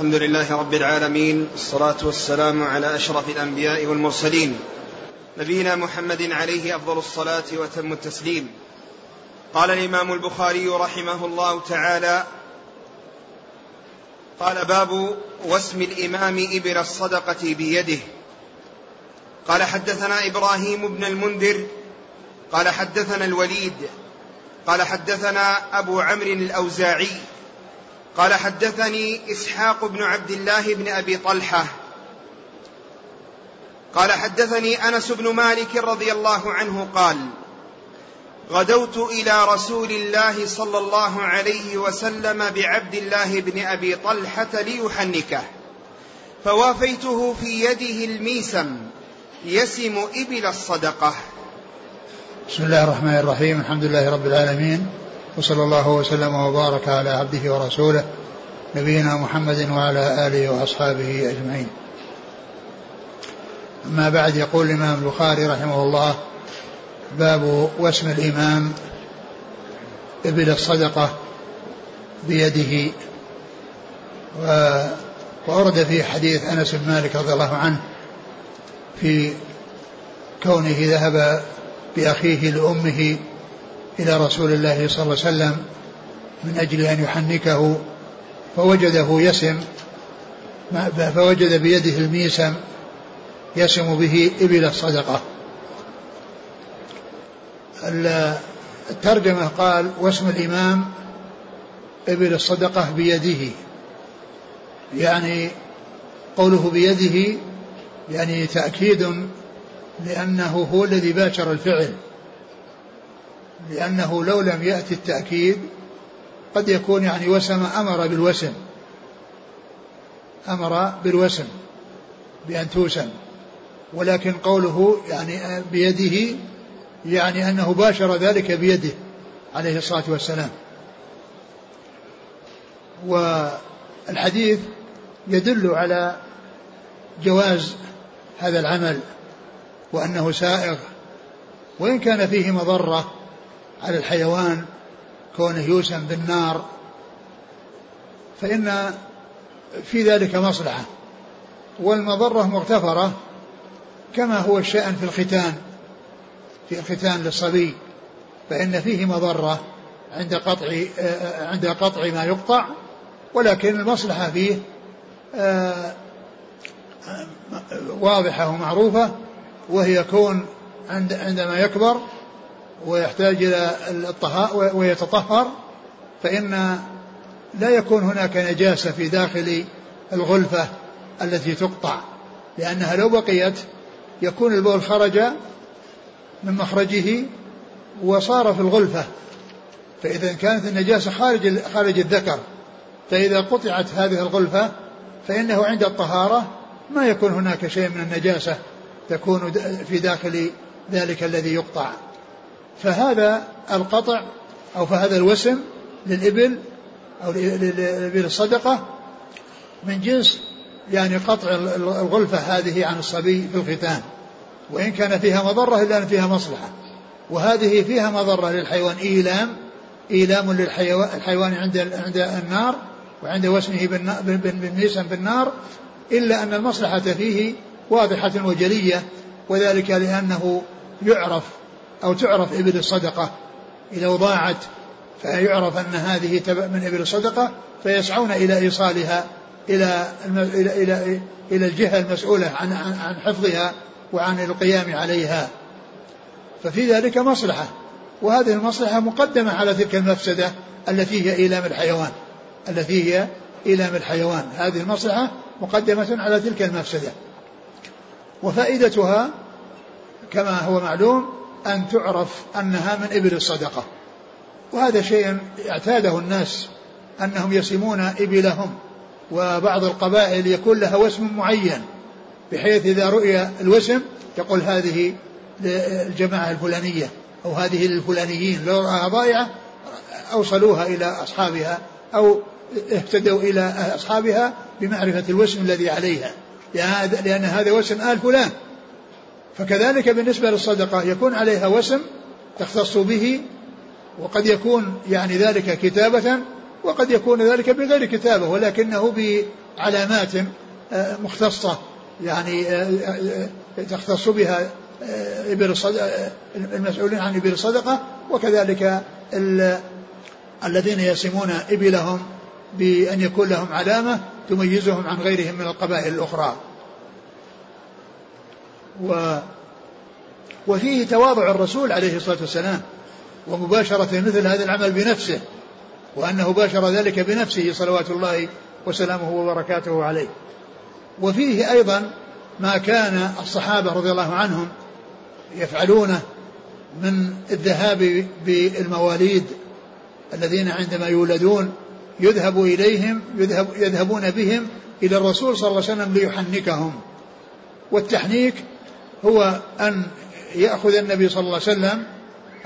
الحمد لله رب العالمين، والصلاة والسلام على أشرف الأنبياء والمرسلين، نبينا محمد عليه أفضل الصلاة وتم التسليم. قال الإمام البخاري رحمه الله تعالى: قال: باب واسم الإمام إبر الصدقة بيده. قال: حدثنا إبراهيم بن المنذر قال: حدثنا الوليد قال: حدثنا أبو عمرو الأوزاعي قال: حدثني إسحاق بن عبد الله بن أبي طلحة قال: حدثني أنس بن مالك رضي الله عنه قال: غدوت إلى رسول الله صلى الله عليه وسلم بعبد الله بن أبي طلحة ليحنكه، فوافيته في يده الميسم يسم إبل الصدقة. بسم الله الرحمن الرحيم، الحمد لله رب العالمين، وصلى الله وسلم وبارك على عبده ورسوله نبينا محمد وعلى آله وأصحابه أجمعين. أما بعد، يقول الإمام البخاري رحمه الله: باب واسم الإمام إبل الصدقة بيده. وأورد فيه حديث أنس بن مالك رضي الله عنه في كونه ذهب بأخيه لأمه إلى رسول الله صلى الله عليه وسلم من أجل أن يحنكه، فوجد بيده الميسم يسم به إبل الصدقة. الترجمة قال: واسم الإمام إبل الصدقة بيده، يعني قوله بيده يعني تأكيد لأنه هو الذي باشر الفعل، لأنه لو لم يأتي التأكيد قد يكون يعني وسم أمر بالوسم بأن توسم، ولكن قوله يعني بيده يعني أنه باشر ذلك بيده عليه الصلاة والسلام. والحديث يدل على جواز هذا العمل وأنه سائغ، وإن كان فيه مضرة على الحيوان كونه يوسم بالنار، فإن في ذلك مصلحة، والمضرة مغتفرة، كما هو الشأن في الختان، في الختان للصبي، فإن فيه مضرة عند قطع ما يقطع، ولكن المصلحة فيه واضحة ومعروفة، وهي كون عندما يكبر ويحتاج إلى الطهارة ويتطهر، فإن لا يكون هناك نجاسة في داخل الغلفة التي تقطع، لأنها لو بقيت يكون البول خرج من مخرجه وصار في الغلفة، فإذا كانت النجاسة خارج الذكر، فإذا قطعت هذه الغلفة فإنه عند الطهارة ما يكون هناك شيء من النجاسة تكون في داخل ذلك الذي يقطع. فهذا القطع أو فهذا الوسم للإبل أو لإبل الصدقة من جنس يعني قطع الغلفة هذه عن الصبي في الختان، وإن كان فيها مضرة إلا أن فيها مصلحة، وهذه فيها مضرة للحيوان، إيلام للحيوان عند النار وعند وسمه بالميسم بالنار، إلا أن المصلحة فيه واضحة وجلية، وذلك لأنه يعرف أو تعرف إبل الصدقة، لو ضاعت فيعرف أن هذه من إبل الصدقة، فيسعون إلى إيصالها إلى الجهة المسؤولة عن حفظها وعن القيام عليها، ففي ذلك مصلحة، وهذه المصلحة مقدمة على تلك المفسدة التي هي إيلام الحيوان، هذه المصلحة مقدمة على تلك المفسدة. وفائدتها كما هو معلوم أن تعرف أنها من إبل الصدقة، وهذا شيء اعتاده الناس أنهم يسمون إبلهم، وبعض القبائل يكون لها وسم معين، بحيث إذا رؤي الوسم يقول هذه للجماعة الفلانية أو هذه للفلانيين، لو رأها ضائعة أوصلوها إلى أصحابها أو اهتدوا إلى أصحابها بمعرفة الوسم الذي عليها، لأن هذا وسم آل فلان. فكذلك بالنسبة للصدقة يكون عليها وسم تختص به، وقد يكون يعني ذلك كتابة وقد يكون ذلك بغير كتابة ولكنه بعلامات مختصة يعني تختص بها المسؤولين عن إبل الصدقة, وكذلك الذين يسمون إبلهم بأن يكون لهم علامة تميزهم عن غيرهم من القبائل الأخرى. وفيه تواضع الرسول عليه الصلاة والسلام ومباشرة مثل هذا العمل بنفسه, وأنه باشر ذلك بنفسه صلوات الله وسلامه وبركاته عليه. وفيه أيضا ما كان الصحابة رضي الله عنهم يفعلونه من الذهاب بالمواليد الذين عندما يولدون يذهب إليهم يذهبون بهم إلى الرسول صلى الله عليه وسلم ليحنكهم. والتحنيك هو أن يأخذ النبي صلى الله عليه وسلم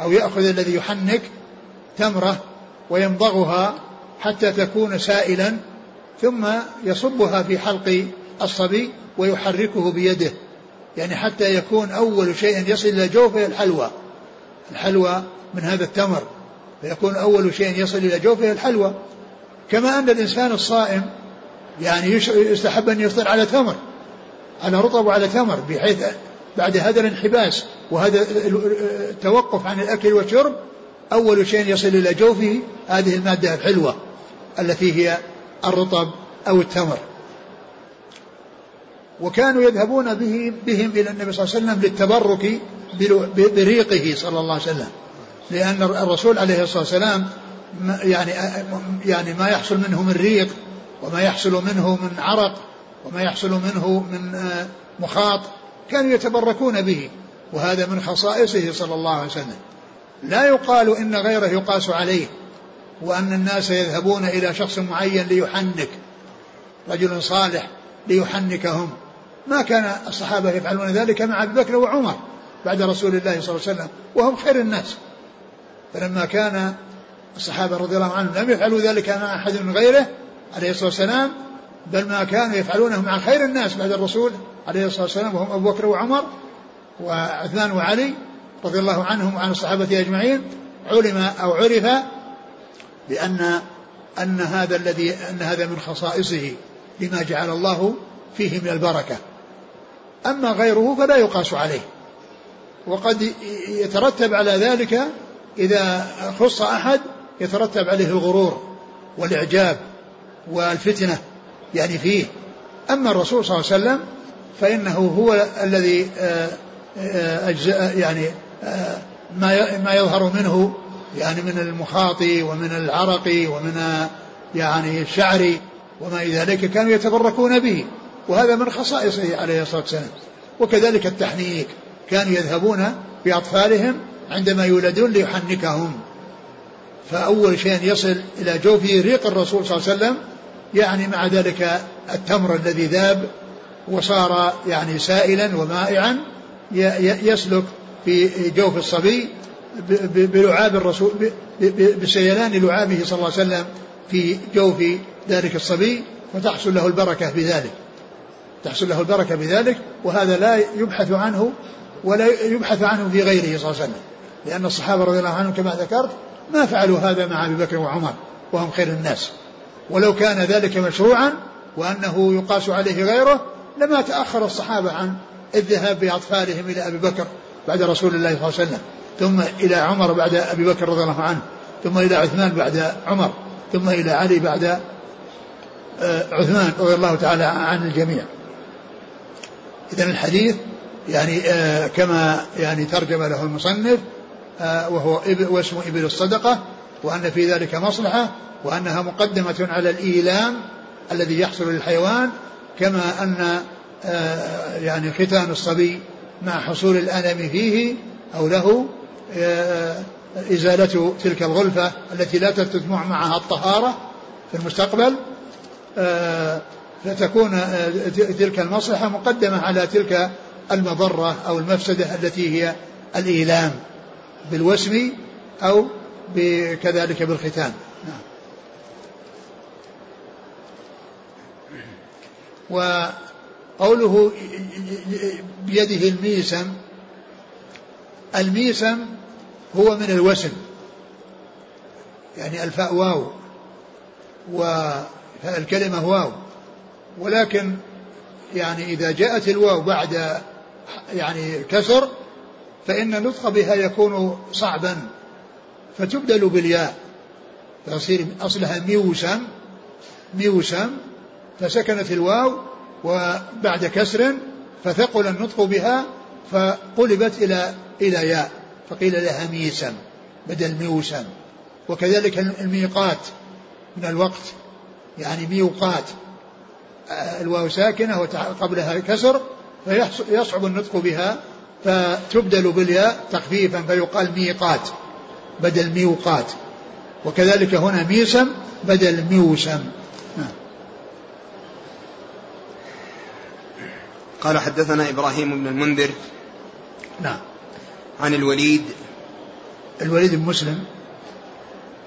أو يأخذ الذي يحنك تمرة ويمضغها حتى تكون سائلا, ثم يصبها في حلق الصبي ويحركه بيده, يعني حتى يكون أول شيء يصل إلى جوفه الحلوى من هذا التمر, فيكون أول شيء يصل إلى جوفه الحلوى. كما أن الإنسان الصائم يعني يستحب أن يفطر على تمر, على رطب وعلى تمر, بحيث بعد هذا الانحباس وهذا التوقف عن الأكل والشرب أول شيء يصل إلى جوفه هذه المادة الحلوة التي هي الرطب أو التمر. وكانوا يذهبون بهم إلى النبي صلى الله عليه وسلم للتبرك بريقه صلى الله عليه وسلم, لأن الرسول عليه الصلاة والسلام يعني ما يحصل منه من ريق وما يحصل منه من عرق وما يحصل منه من مخاط كانوا يتبركون به, وهذا من خصائصه صلى الله عليه وسلم. لا يقال إن غيره يقاس عليه وأن الناس يذهبون إلى شخص معين ليحنك, رجل صالح ليحنكهم. ما كان الصحابة يفعلون ذلك مع أبي بكر وعمر بعد رسول الله صلى الله عليه وسلم وهم خير الناس, فلما كان الصحابة رضي الله عنهم لم يفعلوا ذلك مع أحد من غيره عليه الصلاة والسلام, بل ما كانوا يفعلونه مع خير الناس بعد الرسول عليه الصلاة والسلام وهم أبو بكر وعمر وعثمان وعلي رضي الله عنهم وعن الصحابة أجمعين. عرف بأن هذا من خصائصه لما جعل الله فيه من البركة, أما غيره فلا يقاس عليه. وقد يترتب على ذلك إذا خص أحد يترتب عليه الغرور والإعجاب والفتنة يعني فيه, أما الرسول صلى الله عليه وسلم فإنه هو الذي يعني ما يظهر منه يعني من المخاط ومن العرق ومن يعني الشعر وما إلى ذلك كانوا يتبركون به, وهذا من خصائصه عليه الصلاة والسلام. وكذلك التحنيك كانوا يذهبون بأطفالهم عندما يولدون ليحنكهم, فأول شيء يصل إلى جوفه ريق الرسول صلى الله عليه وسلم يعني مع ذلك التمر الذي ذاب وصار يعني سائلا ومائعا يسلك في جوف الصبي بلعاب الرسول بسيلان لعابه صلى الله عليه وسلم في جوف ذلك الصبي, وتحصل له البركة بذلك وهذا لا يبحث عنه ولا يبحث عنه في غيره صلى الله عليه وسلم, لأن الصحابة رضي الله عنهم كما ذكرت ما فعلوا هذا مع أبي بكر وعمر وهم خير الناس, ولو كان ذلك مشروعا وأنه يقاس عليه غيره لما تأخر الصحابة عن الذهاب بأطفالهم إلى أبي بكر بعد رسول الله صلى الله عليه وسلم, ثم إلى عمر بعد أبي بكر رضي الله عنه, ثم إلى عثمان بعد عمر, ثم إلى علي بعد عثمان رضي الله تعالى عن الجميع. إذن الحديث يعني كما يعني ترجم له المصنف واسمه إبل الصدقة, وأن في ذلك مصلحة وأنها مقدمة على الإيلام الذي يحصل للحيوان, كما أن يعني ختان الصبي مع حصول الألم فيه أو له إزالة تلك الغلفة التي لا تتجمع معها الطهارة في المستقبل, فتكون تلك المصلحة مقدمة على تلك المضرة أو المفسدة التي هي الإيلام بالوسم أو كذلك بالختان. وقوله بيده الميسم, الميسم هو من الوسم يعني الفاء واو, والكلمة واو، ولكن يعني إذا جاءت الواو بعد يعني كسر فإن النطق بها يكون صعبا، فتبدل بالياء فيصير أصلها ميوسم ميوسم، فسكنت الواو وبعد كسر فثقل النطق بها فقلبت إلى ياء، فقيل لها ميسم بدل ميوسم. وكذلك الميقات من الوقت، يعني ميقات الواو ساكنة وقبلها كسر فيصعب النطق بها فتبدل بالياء تخفيفا فيقال ميقات بدل ميوقات. وكذلك هنا ميسم بدل ميوسم. قال حدثنا إبراهيم بن المنذر نعم عن الوليد بن مسلم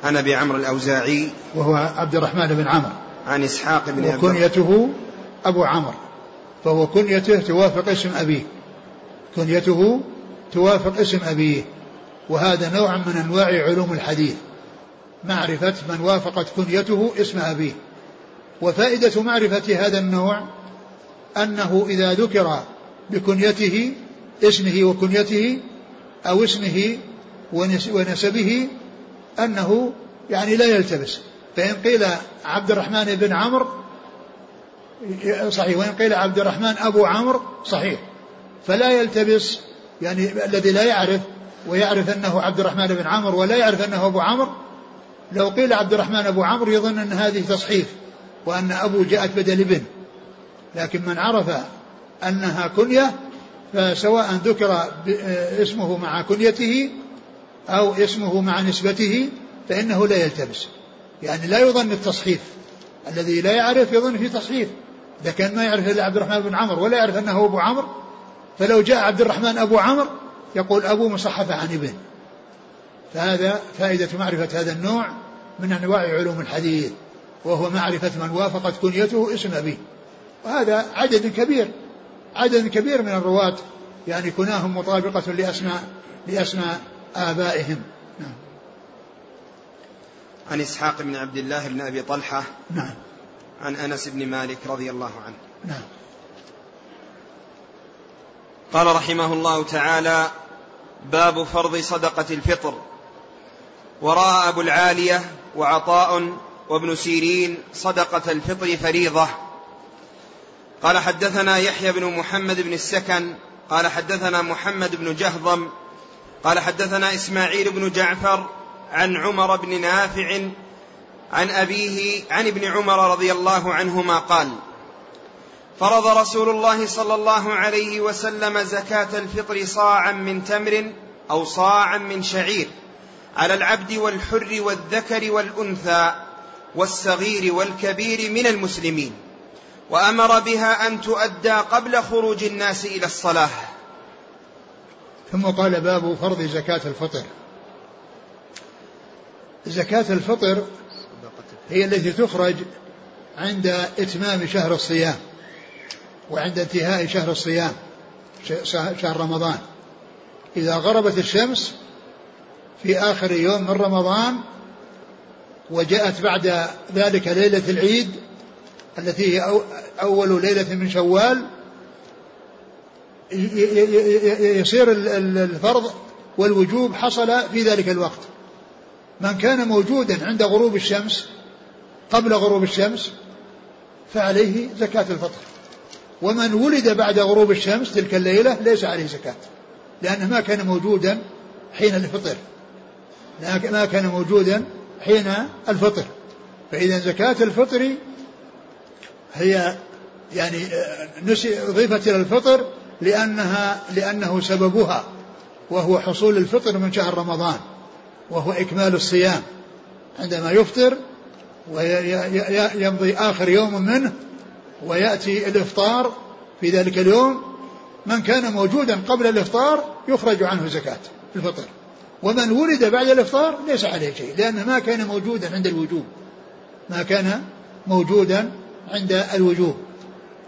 عن أبي عمرو الأوزاعي وهو عبد الرحمن بن عمرو عن إسحاق بن أبي وكنيته أبو عمرو، فهو كنيته توافق اسم أبيه، كنيته توافق اسم أبيه، وهذا نوع من أنواع علوم الحديث، معرفة من وافقت كنيته اسم أبيه. وفائدة معرفة هذا النوع أنه إذا ذكر بكنيته اسمه وكنيته أو اسمه ونسبه أنه يعني لا يلتبس، فإن قيل عبد الرحمن بن عمرو صحيح، وإن قيل عبد الرحمن أبو عمرو صحيح، فلا يلتبس، يعني الذي لا يعرف ويعرف أنه عبد الرحمن بن عمرو ولا يعرف أنه أبو عمرو، لو قيل عبد الرحمن أبو عمرو يظن أن هذه تصحيف وأن أبو جاءت بدل ابن، لكن من عرف أنها كنية فسواء ذكر اسمه مع كنيته أو اسمه مع نسبته فإنه لا يلتبس، يعني لا يظن التصحيف، الذي لا يعرف يظن في تصحيف. إذا كان ما يعرف إلا عبد الرحمن بن عمرو ولا يعرف أنه أبو عمرو، فلو جاء عبد الرحمن أبو عمرو يقول أبو مصحف عن ابن. فهذا فائدة معرفة هذا النوع من أنواع علوم الحديث، وهو معرفة من وافقت كنيته اسم أبيه، وهذا عدد كبير من الرواة يعني كناهم مطابقة لأسماء آبائهم. نعم. عن إسحاق بن عبد الله بن أبي طلحة نعم عن أنس بن مالك رضي الله عنه نعم قال رحمه الله تعالى: باب فرض صدقة الفطر. ورأى أبو العالية وعطاء وابن سيرين صدقة الفطر فريضة. قال حدثنا يحيى بن محمد بن السكن قال حدثنا محمد بن جهضم قال حدثنا إسماعيل بن جعفر عن عمر بن نافع عن أبيه عن ابن عمر رضي الله عنهما قال: فرض رسول الله صلى الله عليه وسلم زكاة الفطر صاعا من تمر أو صاعا من شعير على العبد والحر والذكر والأنثى والصغير والكبير من المسلمين، وأمر بها أن تؤدى قبل خروج الناس إلى الصلاة. ثم قال: باب فرض زكاة الفطر. زكاة الفطر هي التي تخرج عند إتمام شهر الصيام وعند انتهاء شهر الصيام، شهر رمضان، إذا غربت الشمس في آخر يوم من رمضان وجاءت بعد ذلك ليلة العيد التي هي أول ليلة من شوال، يصير الفرض والوجوب حصل في ذلك الوقت. من كان موجودا عند غروب الشمس قبل غروب الشمس فعليه زكاة الفطر، ومن ولد بعد غروب الشمس تلك الليلة ليس عليه زكاة، لأنه ما كان موجودا حين الفطر، ما كان موجودا حين الفطر. فإذا زكاة الفطر هي يعني أضيفت إلى الفطر لأنه سببها، وهو حصول الفطر من شهر رمضان، وهو إكمال الصيام عندما يفطر ويمضي آخر يوم منه ويأتي الإفطار في ذلك اليوم، من كان موجودا قبل الإفطار يخرج عنه زكاة الفطر، ومن ولد بعد الإفطار ليس عليه شيء، لأنه ما كان موجودا عند الوجوب، ما كان موجودا عند الوجوب.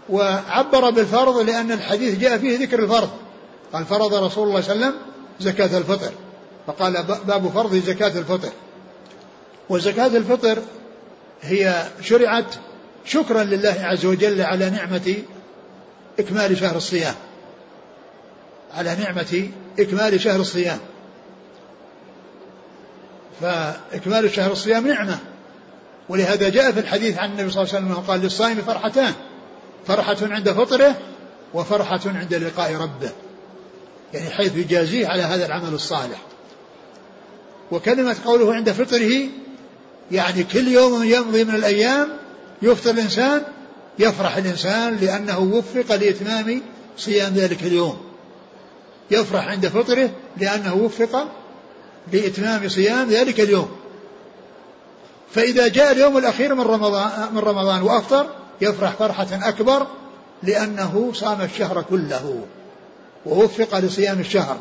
وعبر بالفرض لأن الحديث جاء فيه ذكر الفرض، قال: فرض رسول الله صلى الله عليه وسلم زكاة الفطر، فقال: باب فرض زكاة الفطر. وزكاة الفطر هي شرعت شكرا لله عز وجل على نعمة إكمال شهر الصيام، على نعمة إكمال شهر الصيام، فإكمال شهر الصيام نعمة. ولهذا جاء في الحديث عن النبي صلى الله عليه وسلم قال للصائم فرحتان، فرحة عند فطره وفرحة عند لقاء ربه، يعني حيث يجازيه على هذا العمل الصالح. وكلمة قوله عند فطره يعني كل يوم يمضي من الأيام يفطر الإنسان يفرح الإنسان لأنه وفق لإتمام صيام ذلك اليوم، يفرح عند فطره لأنه وفق لإتمام صيام ذلك اليوم. فإذا جاء اليوم الأخير من رمضان وأفطر يفرح فرحة أكبر لأنه صام الشهر كله ووفق لصيام الشهر.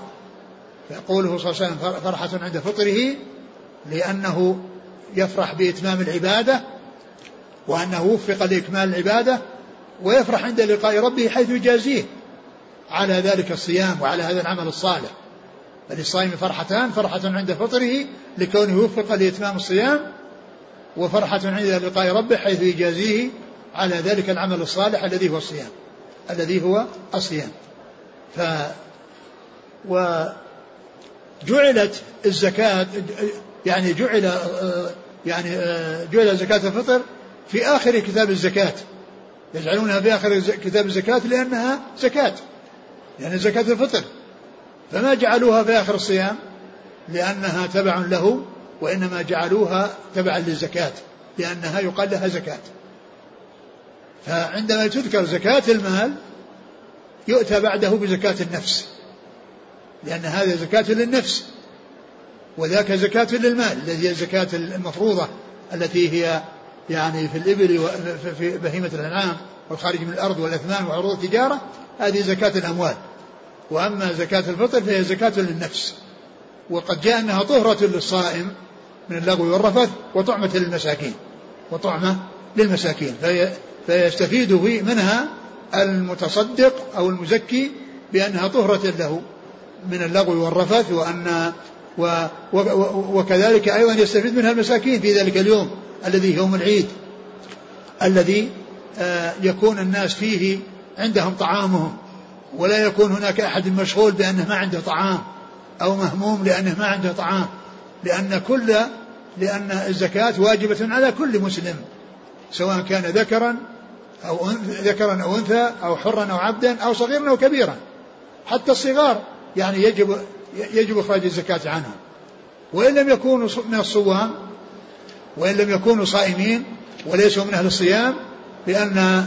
فقوله صلى الله عليه وسلم فرحة عند فطره لأنه يفرح بإتمام العبادة وأنه وفق لإكمال العبادة، ويفرح عند لقاء ربه حيث يجازيه على ذلك الصيام وعلى هذا العمل الصالح. فللصائم فرحتان، فرحة عند فطره لكونه وفق لإتمام الصيام، وفرحة عند لقاء ربه حيث يجازيه على ذلك العمل الصالح الذي هو الصيام، الذي هو الصيام. وجعلت الزكاة يعني جعل زكاة الفطر في آخر كتاب الزكاة، يجعلونها في آخر كتاب الزكاة لأنها زكاة، يعني زكاة الفطر، فما جعلوها في آخر الصيام لأنها تبع له، وإنما جعلوها تبعا للزكاة لأنها يقال لها زكاة. فعندما تذكر زكاة المال يؤتى بعده بزكاة النفس، لأن هذا زكاة للنفس وذاك زكاة للمال الذي هي الزكاة المفروضة التي هي يعني في الإبل وفي بهيمة الأنعام والخارج من الأرض والأثمان وعروض التجارة، هذه زكاة الأموال. وأما زكاة الفطر فهي زكاة للنفس، وقد جاء أنها طهرة للصائم من اللغو والرفث وطعمة للمساكين، وطعمة للمساكين، فيستفيد منها المتصدق أو المزكي بأنها طهرة له من اللغو والرفث، وأن وكذلك أيضا يستفيد منها المساكين في ذلك اليوم الذي يوم العيد الذي يكون الناس فيه عندهم طعامهم، ولا يكون هناك أحد مشغول بأنه ما عنده طعام أو مهموم لأنه ما عنده طعام، لأن الزكاة واجبة على كل مسلم سواء كان ذكرا أو أنثى أو حرا أو عبدا أو صغيرا أو كبيرا، حتى الصغار يعني يجب إخراج الزكاة عنهم، وإن لم يكونوا من الصوام، وإن لم يكونوا صائمين وليسوا من أهل الصيام، لأن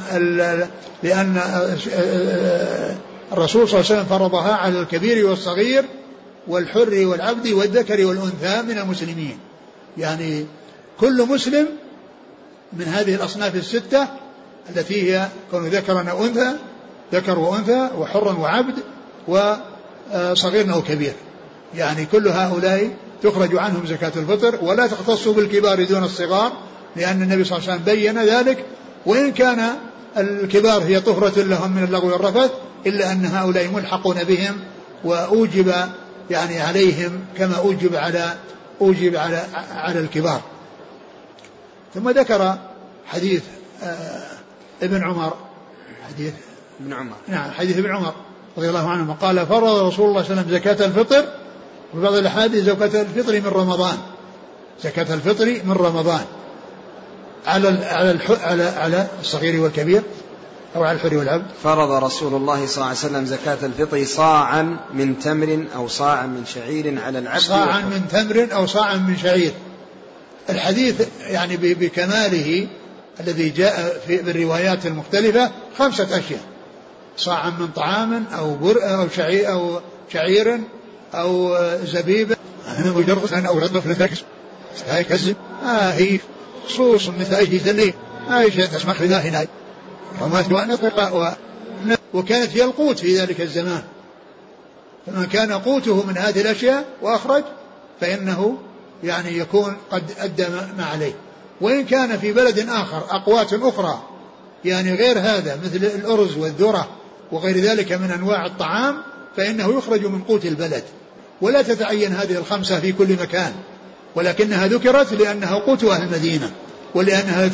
الرسول صلى الله عليه وسلم فرضها على الكبير والصغير والحر والعبد والذكر والأنثى من المسلمين، يعني كل مسلم من هذه الأصناف الستة التي هي كانوا ذكرا أو أنثى، ذكر وأنثى وحر وعبد وصغير أو كبير، يعني كل هؤلاء تخرج عنهم زكاة الفطر، ولا تختص بالكبار دون الصغار لأن النبي صلى الله عليه وسلم بين ذلك. وإن كان الكبار هي طهرة لهم من اللغو والرفث إلا أن هؤلاء ملحقون بهم، وأوجب يعني عليهم كما أوجب على الكبار. ثم ذكر حديث ابن عمر، حديث ابن عمر، نعم حديث ابن عمر رضي الله عنه قال فرض رسول الله صلى الله عليه وسلم زكاة الفطر، وفي بعض الأحاديث زكاة الفطر من رمضان، زكاة الفطر من رمضان على الصغير والكبير أو على الحر والعبد. فرض رسول الله صلى الله عليه وسلم زكاة الفطر صاعا من تمر أو صاعا من شعير على العبد، صاعا من تمر أو صاعا من شعير. الحديث يعني بكماله الذي جاء في الروايات المختلفة 5 أشياء: صاعا من طعام أو شعير أو زبيب أو جرس أو رطب لتكس هاي كذب هي خصوص مثل أي ذلي هاي شيء تسمح بها هنا وكانت هي القوت في ذلك الزمان، فمن كان قوته من هذه الأشياء وأخرج فإنه يعني يكون قد أدى ما عليه. وإن كان في بلد آخر أقوات أخرى يعني غير هذا مثل الأرز والذرة وغير ذلك من أنواع الطعام فإنه يخرج من قوت البلد، ولا تتعين هذه 5 في كل مكان، ولكنها ذكرت لأنها قوت أهل المدينة ولأنها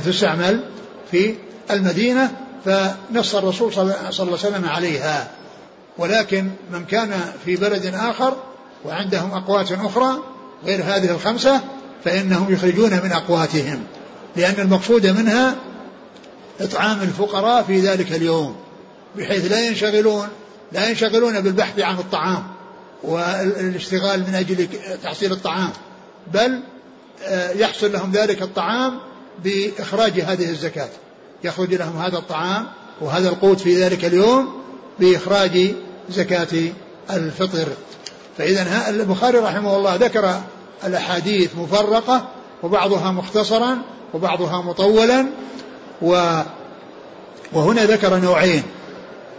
تستعمل في المدينة فنص الرسول صلى الله عليه وسلم عليها. ولكن من كان في بلد آخر وعندهم أقوات أخرى غير هذه الخمسة فإنهم يخرجون من أقواتهم، لأن المقصود منها إطعام الفقراء في ذلك اليوم، بحيث لا ينشغلون بالبحث عن الطعام والاشتغال من أجل تحصيل الطعام، بل يحصل لهم ذلك الطعام بإخراج هذه الزكاة. يخرج لهم هذا الطعام وهذا القوت في ذلك اليوم بإخراج زكاة الفطر. فإذا البخاري رحمه الله ذكر الأحاديث مفرقة، وبعضها مختصرا وبعضها مطولا، وهنا ذكر نوعين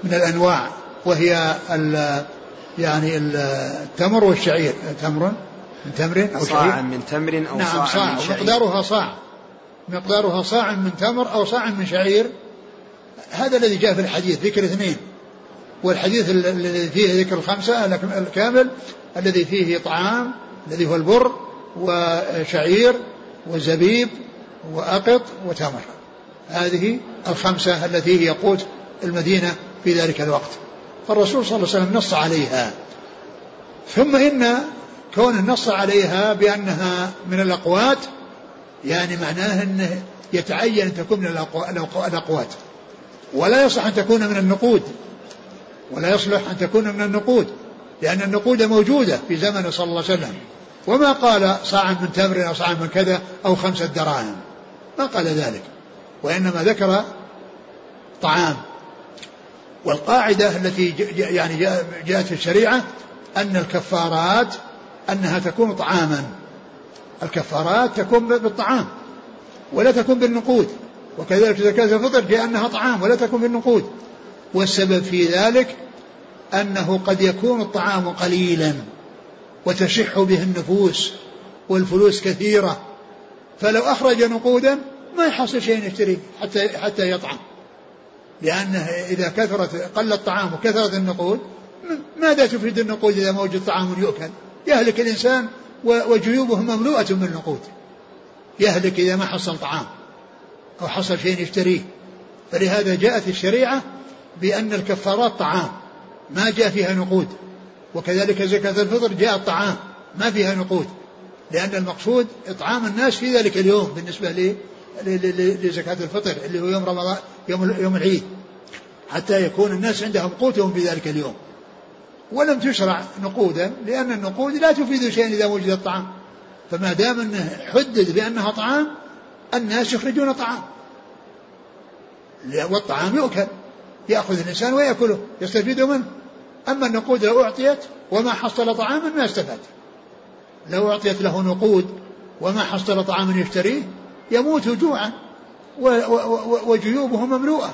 من الأنواع، وهي يعني التمر والشعير. تمر من تمر أو صاع شعير من تمر أو نعم صاع من شعير، مقدارها صاع من تمر أو صاع من شعير. هذا الذي جاء في الحديث ذكر اثنين، والحديث الذي فيه ذكر الخمسة الكامل الذي فيه طعام الذي هو البر وشعير وزبيب وأقط وتمر، هذه الخمسة التي هي قوت المدينة في ذلك الوقت، فالرسول صلى الله عليه وسلم نص عليها. ثم إن كون النص عليها بأنها من الأقوات يعني معناه أنه يتعين أن تكون من الأقوات، ولا يصح أن تكون من النقود، لأن النقود موجودة في زمن صلى الله عليه وسلم، وما قال صاع من تمر أو صاع من كذا أو 5 دراهم، ما قال ذلك، وإنما ذكر طعام. والقاعدة التي يعني جاءت في الشريعة أن الكفارات أنها تكون طعاما، الكفارات تكون بالطعام ولا تكون بالنقود، وكذلك زكاة الفطر جاء أنها طعام ولا تكون بالنقود. والسبب في ذلك أنه قد يكون الطعام قليلا وتشح به النفوس والفلوس كثيرة، فلو أخرج نقودا ما يحصل شيء يشتري حتى يطعم، لأنه إذا قل الطعام وكثرت النقود ماذا تفيد النقود إذا ما وجد طعام يؤكل؟ يهلك الإنسان وجيوبهم مملوءة من النقود، يهلك إذا ما حصل طعام أو حصل شيء يشتريه. فلهذا جاءت الشريعة بأن الكفارات طعام ما جاء فيها نقود، وكذلك زكاة الفطر جاء الطعام ما فيها نقود، لأن المقصود إطعام الناس في ذلك اليوم بالنسبة لزكاة الفطر اللي هو يوم رمضان يوم العيد، حتى يكون الناس عندهم قوتهم في ذلك اليوم. ولم تشرع نقودا لأن النقود لا تفيد شيئا إذا وجد الطعام، فما دام أنه حدد بأنها طعام الناس يخرجون طعام، والطعام يؤكل، يأخذ الإنسان ويأكله يستفيد منه. أما النقود لو أعطيت وما حصل طعاما ما استفاد، لو أعطيت له نقود وما حصل طعاما يشتريه يموت جوعا وجيوبه مملوءة.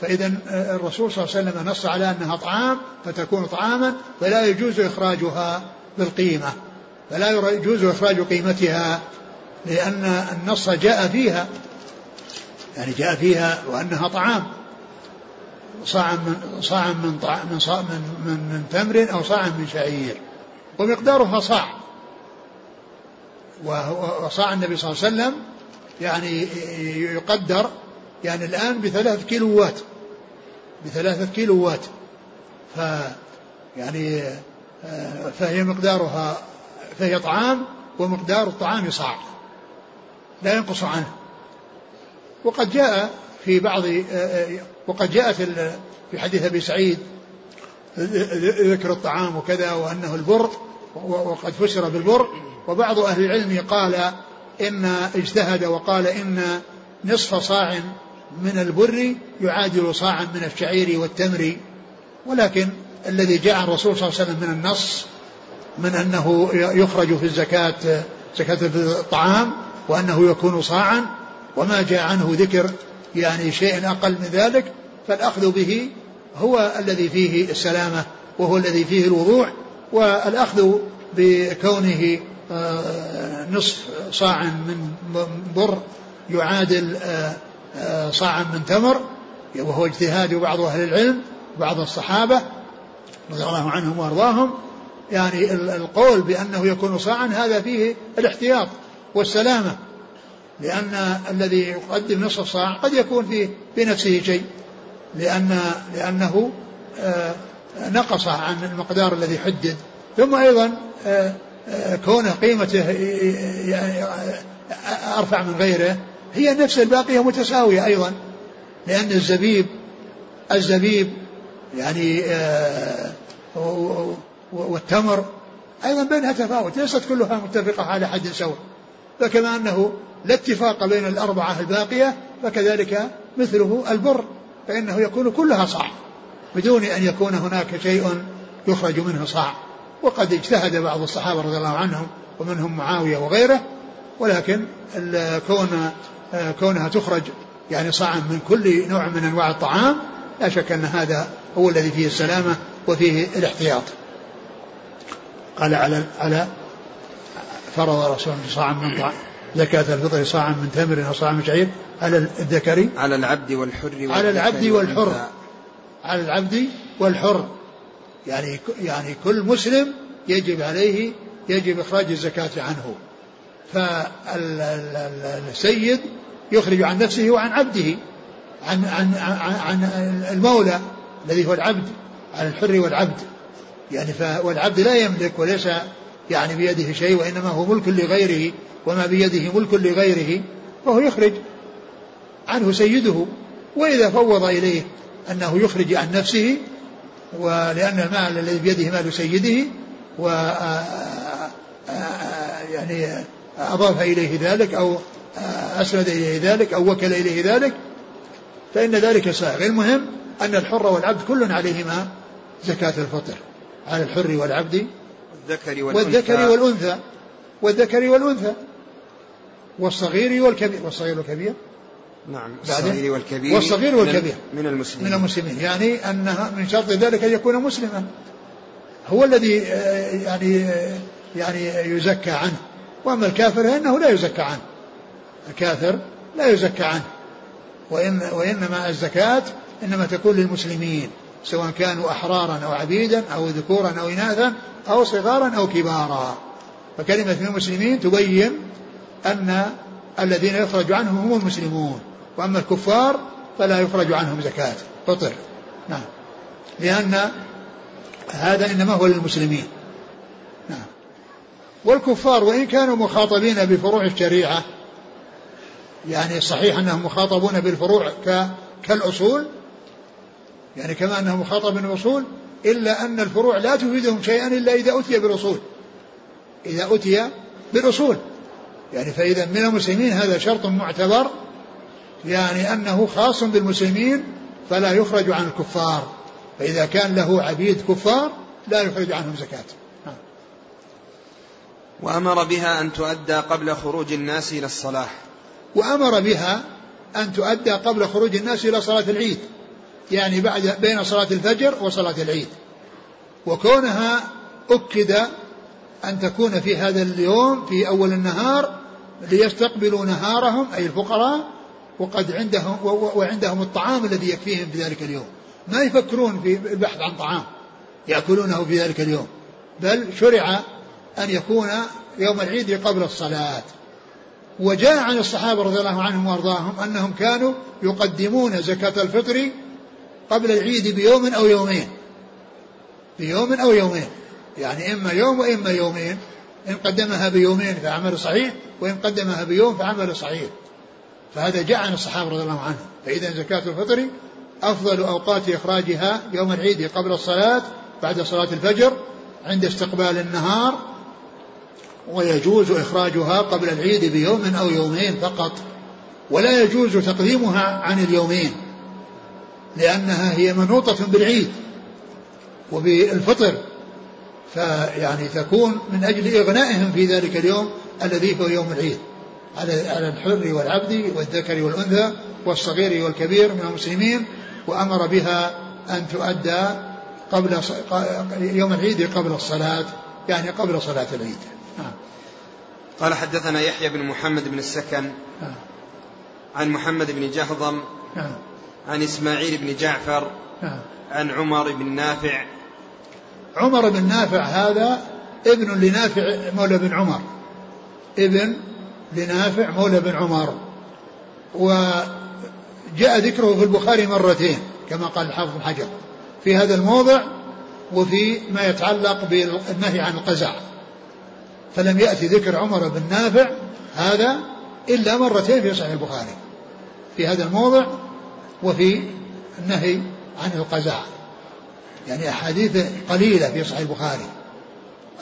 فإذا الرسول صلى الله عليه وسلم نص على أنها طعام فتكون طعاما، فلا يجوز إخراجها بالقيمة، فلا يجوز إخراج قيمتها، لأن النص جاء فيها يعني جاء فيها وأنها طعام، صاع من تمر أو صاع من شعير، ومقدارها صاع. وصاع النبي صلى الله عليه وسلم يعني يقدر يعني الآن ب3 كيلوات، يعني فهي مقدارها، فهي طعام ومقدار الطعام صاع لا ينقص عنه. وقد جاءت في حديث أبي سعيد ذكر الطعام وكذا وأنه البر، وقد فسر بالبر، وبعض أهل العلم قال إن اجتهد وقال إن نصف صاع من البر يعادل صاعا من الشعير والتمر، ولكن الذي جاء عن الرسول صلى الله عليه وسلم من النص من أنه يخرج في الزكاة زكاة الطعام وأنه يكون صاعا، وما جاء عنه ذكر يعني شيء أقل من ذلك، فالأخذ به هو الذي فيه السلامة وهو الذي فيه الوضوح. والأخذ بكونه نصف صاع من بر يعادل صاع من تمر، وهو اجتهاد بعض أهل العلم بعض الصحابة رضي الله عنهم وأرضاهم، يعني القول بأنه يكون صاعا هذا فيه الاحتياط والسلامة، لأن الذي يقدم نصف صاع قد يكون فيه بنفسه شيء لأنه نقص عن المقدار الذي حدد. ثم أيضا كون قيمته أرفع من غيره هي نفس الباقية متساوية أيضا، لأن الزبيب يعني والتمر أيضا بينها تفاوت، ليست كلها متفقة على حد سواء. فكما أنه لا اتفاق بين الأربعة الباقية فكذلك مثله البر، فإنه يكون كلها صاع بدون أن يكون هناك شيء يخرج منه صاع. وقد اجتهد بعض الصحابة رضي الله عنهم ومنهم معاوية وغيره، ولكن كونها تخرج يعني صاعا من كل نوع من أنواع الطعام لا شك أن هذا هو الذي فيه السلامة وفيه الاحتياط. قال على فرض رسول صاعا من طعام زكاة الفطر، صاعا من تمر وصاعا من شعير على الذكر، على العبد والحر، على العبد والحر، يعني كل مسلم يجب إخراج الزكاة عنه. فالسيد يخرج عن نفسه وعن عبده، عن المولى الذي هو العبد، عن الحر والعبد، يعني والعبد لا يملك وليس يعني بيده شيء، وإنما هو ملك لغيره، وما بيده ملك لغيره، فهو يخرج عنه سيده. وإذا فوض إليه أنه يخرج عن نفسه، ولأن المال الذي بيده مال سيده، يعني أضاف إليه ذلك أو أسند إليه ذلك أو وكل إليه ذلك، فإن ذلك صاغ. المهم أن الحر والعبد كل عليهما زكاة الفطر، على الحر والعبد والذكر والأنثى والصغير والكبير نعم، والصغير والكبير من المسلمين، يعني أنها من شرط ذلك أن يكون مسلما، هو الذي يعني يزكى عنه. وأما الكافر فإنه لا يزكى عنه، الكافر لا يزكى عنه، وإنما الزكاة إنما تكون للمسلمين، سواء كانوا أحرارا أو عبيدا أو ذكورا أو إناثا أو صغارا أو كبارا. فكلمة من المسلمين تبين أن الذين يخرج عنهم هم المسلمون، وأما الكفار فلا يخرج عنهم زكاة فطر. نعم، لأن هذا إنما هو للمسلمين. نعم، والكفار وإن كانوا مخاطبين بفروع الشريعة، يعني صحيح أنهم مخاطبون بالفروع كالأصول، يعني كما أنهم مخاطبون بالأصول، إلا أن الفروع لا تفيدهم شيئا إلا إذا أتي بالأصول، يعني فإذا من المسلمين هذا شرط معتبر، يعني أنه خاص بالمسلمين فلا يخرج عن الكفار، فإذا كان له عبيد كفار لا يخرج عنهم زكاة. وأمر بها أن تؤدى قبل خروج الناس إلى الصلاة، صلاة العيد، يعني بين صلاة الفجر وصلاة العيد. وكونها أكد أن تكون في هذا اليوم في أول النهار ليستقبلوا نهارهم، أي الفقراء، وقد وعندهم الطعام الذي يكفيهم في ذلك اليوم، ما يفكرون في البحث عن طعام يأكلونه في ذلك اليوم، بل شرع أن يكون يوم العيد قبل الصلاة. وجاء عن الصحابة رضي الله عنهم وارضاهم أنهم كانوا يقدمون زكاة الفطر قبل العيد بيوم أو يومين، يعني إما يوم وإما يومين، إن قدمها بيومين فعمل صحيح، وإن قدمها بيوم فعمل صحيح. فهذا جاء عن الصحابة رضي الله عنهم. فإذا زكاة الفطر أفضل أوقات إخراجها يوم العيد قبل الصلاة، بعد صلاة الفجر عند استقبال النهار، ويجوز إخراجها قبل العيد بيوم أو يومين فقط، ولا يجوز تقديمها عن اليومين، لأنها هي منوطة بالعيد وبالفطر، فيعني تكون من أجل إغنائهم في ذلك اليوم الذي هو يوم العيد، على الحر والعبد والذكر والأنثى والصغير والكبير من المسلمين. وأمر بها أن تؤدى قبل يوم العيد قبل الصلاة، يعني قبل صلاة العيد. قال حدثنا يحيى بن محمد بن السكن عن محمد بن جهضم عن إسماعيل بن جعفر عن عمر بن نافع. عمر بن نافع هذا ابن لنافع مولى بن عمر، ابن بنافع مولى بن عمر. وجاء ذكره في البخاري مرتين كما قال الحافظ بن حجر في هذا الموضع وفي ما يتعلق بالنهي عن القزع، فلم يأتي ذكر عمر بن نافع هذا إلا مرتين في صحيح البخاري، في هذا الموضع وفي النهي عن القزع، يعني أحاديث قليلة في صحيح البخاري.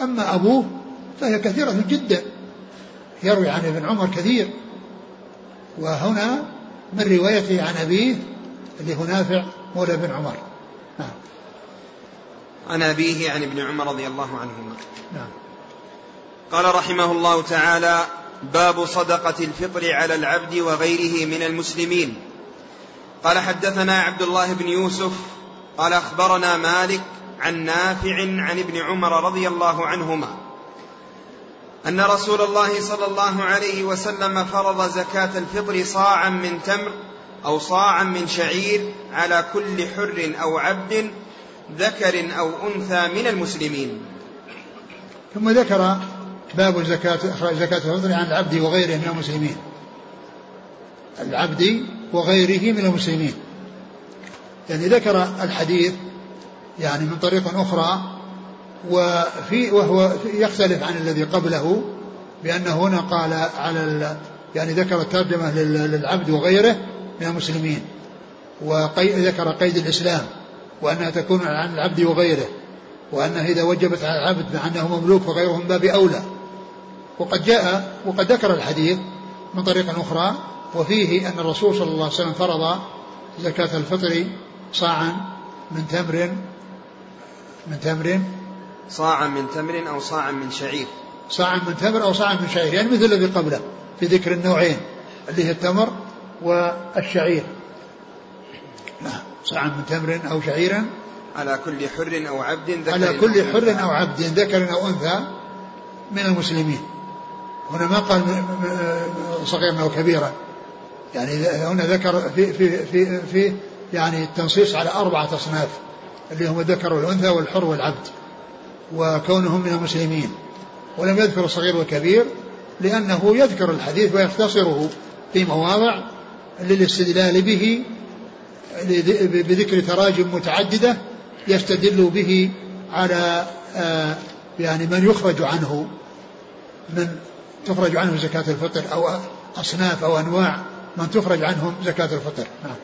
أما أبوه فهي كثيرة جدا، يروي عن ابن عمر كثير، وهنا من روايته عن أبيه اللي هو نافع مولى بن عمر. نعم. عن أبيه عن ابن عمر رضي الله عنهما. نعم. قال رحمه الله تعالى: باب صدقة الفطر على العبد وغيره من المسلمين. قال: حدثنا عبد الله بن يوسف قال: أخبرنا مالك عن نافع عن ابن عمر رضي الله عنهما أن رسول الله صلى الله عليه وسلم فرض زكاة الفطر صاعا من تمر أو صاعا من شعير على كل حر أو عبد ذكر أو أنثى من المسلمين. ثم ذكر باب زكاة الفطر عن العبد وغيره من المسلمين، العبد وغيره من المسلمين، يعني ذكر الحديث يعني من طريق أخرى، وهو يختلف عن الذي قبله، بأنه هنا قال على يعني ذكر الترجمة للعبد وغيره من المسلمين، وذكر قيد الإسلام وأنها تكون عن العبد وغيره، وأنه إذا وجبت على العبد أنه مملوك وغيرهم باب أولى. وقد ذكر الحديث من طريق أخرى وفيه أن الرسول صلى الله عليه وسلم فرض زكاة الفطر صاعا من تمر صاعا من تمر أو صاعا من شعير، صاعا من تمر أو صاعا من شعير، يعني مثل الذي قبله في ذكر النوعين اللي هي التمر والشعير. صاعا من تمر أو شعيرا على كل حر أو عبد ذكر أو أنثى من المسلمين. هنا ما قال صغيرا أو كبيرا، يعني هنا ذكر في في في في يعني التنصيص على 4 أصناف اللي هم الذكر والأنثى والحر والعبد، وكونهم من المسلمين. ولم يذكر الصغير والكبير لأنه يذكر الحديث ويختصره في مواضع للاستدلال به بذكر تراجم متعددة يستدل به على يعني من تخرج عنه زكاة الفطر أو أصناف أو أنواع من تخرج عنهم زكاة الفطر. نعم.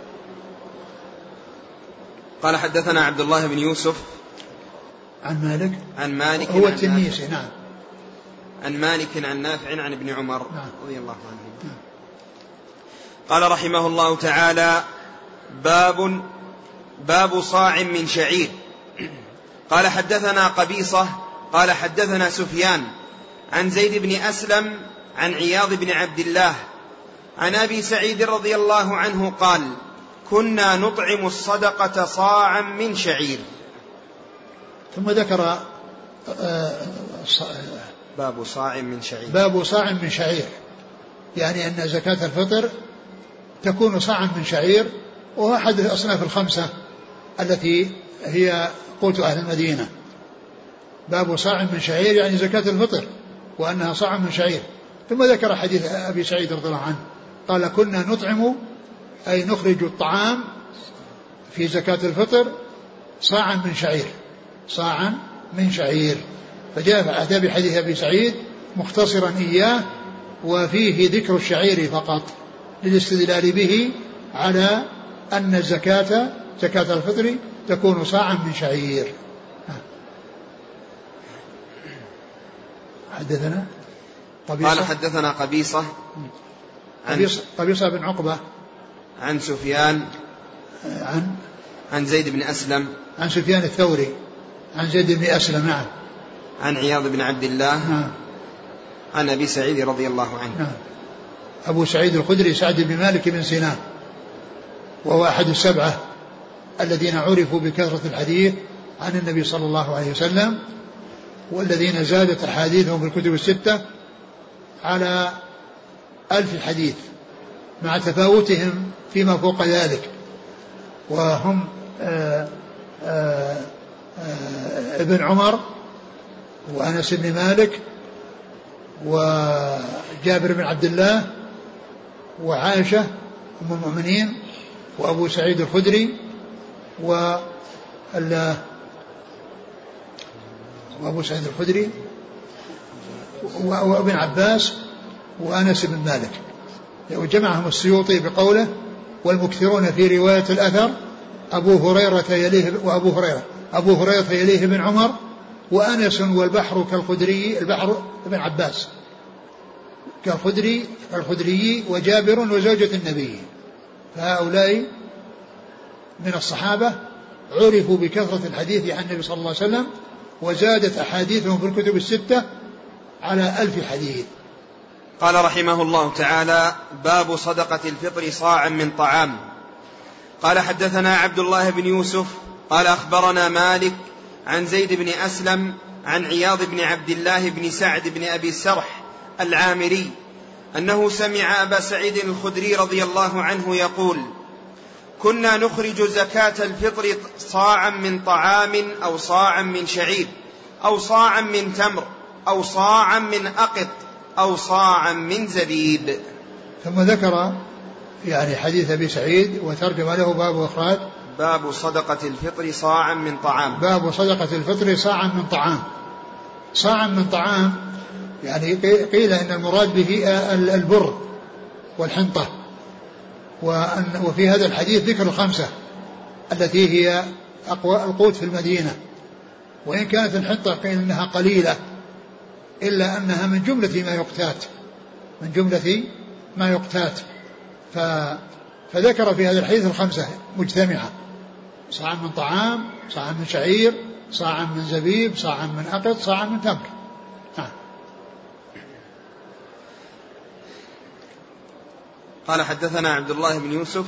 قال: حدثنا عبد الله بن يوسف عن مالك هو التنيسي. نعم. عن مالك عن نافع عن ابن عمر. نعم. رضي الله عنه. نعم. قال رحمه الله تعالى: باب صاع من شعير. قال: حدثنا قبيصة قال: حدثنا سفيان عن زيد بن أسلم عن عياض بن عبد الله عن أبي سعيد رضي الله عنه قال: كنا نطعم الصدقة صاعا من شعير. ثم ذكر باب صاع من شعير، يعني أن زكاة الفطر تكون صاعا من شعير، وهو أحد الأصناف 5 التي هي قوت أهل المدينة. باب صاع من شعير يعني زكاة الفطر وأنها صاع من شعير. ثم ذكر حديث أبي سعيد رضي الله عنه قال: كنا نطعم أي نخرج الطعام في زكاة الفطر صاعا من شعير، فجاء في حديث أبي سعيد مختصرا إياه، وفيه ذكر الشعير فقط للاستدلال به على أن الزكاة زكاة الفطر تكون صاعا من شعير. حدثنا قبيصة قال: حدثنا قبيصة بن عقبة عن سفيان عن زيد بن أسلم عن سفيان الثوري عن زيد بن أسلم. نعم. عن عياض بن عبد الله. نعم. عن أبي سعيد رضي الله عنه. نعم. أبو سعيد الخدري سعد بن مالك بن سنان، وهو أحد 7 الذين عرفوا بكثرة الحديث عن النبي صلى الله عليه وسلم، والذين زادت أحاديثهم في الكتب 6 على 1000 حديث مع تفاوتهم فيما فوق ذلك، وهم ابن عمر وأنس بن مالك وجابر بن عبد الله وعائشة أم المؤمنين وأبو سعيد الخدري وأبو سعيد الخدري وابن عباس وأنس بن مالك، وجمعهم السيوطي بقوله والمكثرون في رواية الأثر أبو هريرة يليه ابن عمر وأنس والبحر كالخدري البحر ابن عباس كالخدري وجابر وزوجة النبي. فهؤلاء من الصحابة عرفوا بكثرة الحديث عن النبي صلى الله عليه وسلم، وزادت أحاديثهم في الكتب الستة على 1000 حديث. قال رحمه الله تعالى: باب صدقة الفطر صاع من طعام. قال: حدثنا عبد الله بن يوسف قال: أخبرنا مالك عن زيد بن أسلم عن عياض بن عبد الله بن سعد بن أبي السرح العامري أنه سمع أبا سعيد الخدري رضي الله عنه يقول: كنا نخرج زكاة الفطر صاعا من طعام أو صاعا من شعير أو صاعا من تمر أو صاعا من أقط أو صاعا من زبيب. ثم ذكر يعني حديث أبي سعيد وترجم له باب إخراج باب صدقة الفطر صاعا من طعام. باب صدقة الفطر صاعا من طعام. صاعا من طعام يعني قيل إن المراد به البر والحنطة، وفي هذا الحديث ذكر الخمسة التي هي أقوى القوت في المدينة، وإن كانت الحنطة قيل إنها قليلة إلا أنها من جملة ما يقتات فذكر في هذا الحديث الخمسة مجتمعة: صاع من طعام، صاع من شعير، صاع من زبيب، صاع من أقط، صاع من تمر. قال: حدثنا عبد الله بن يوسف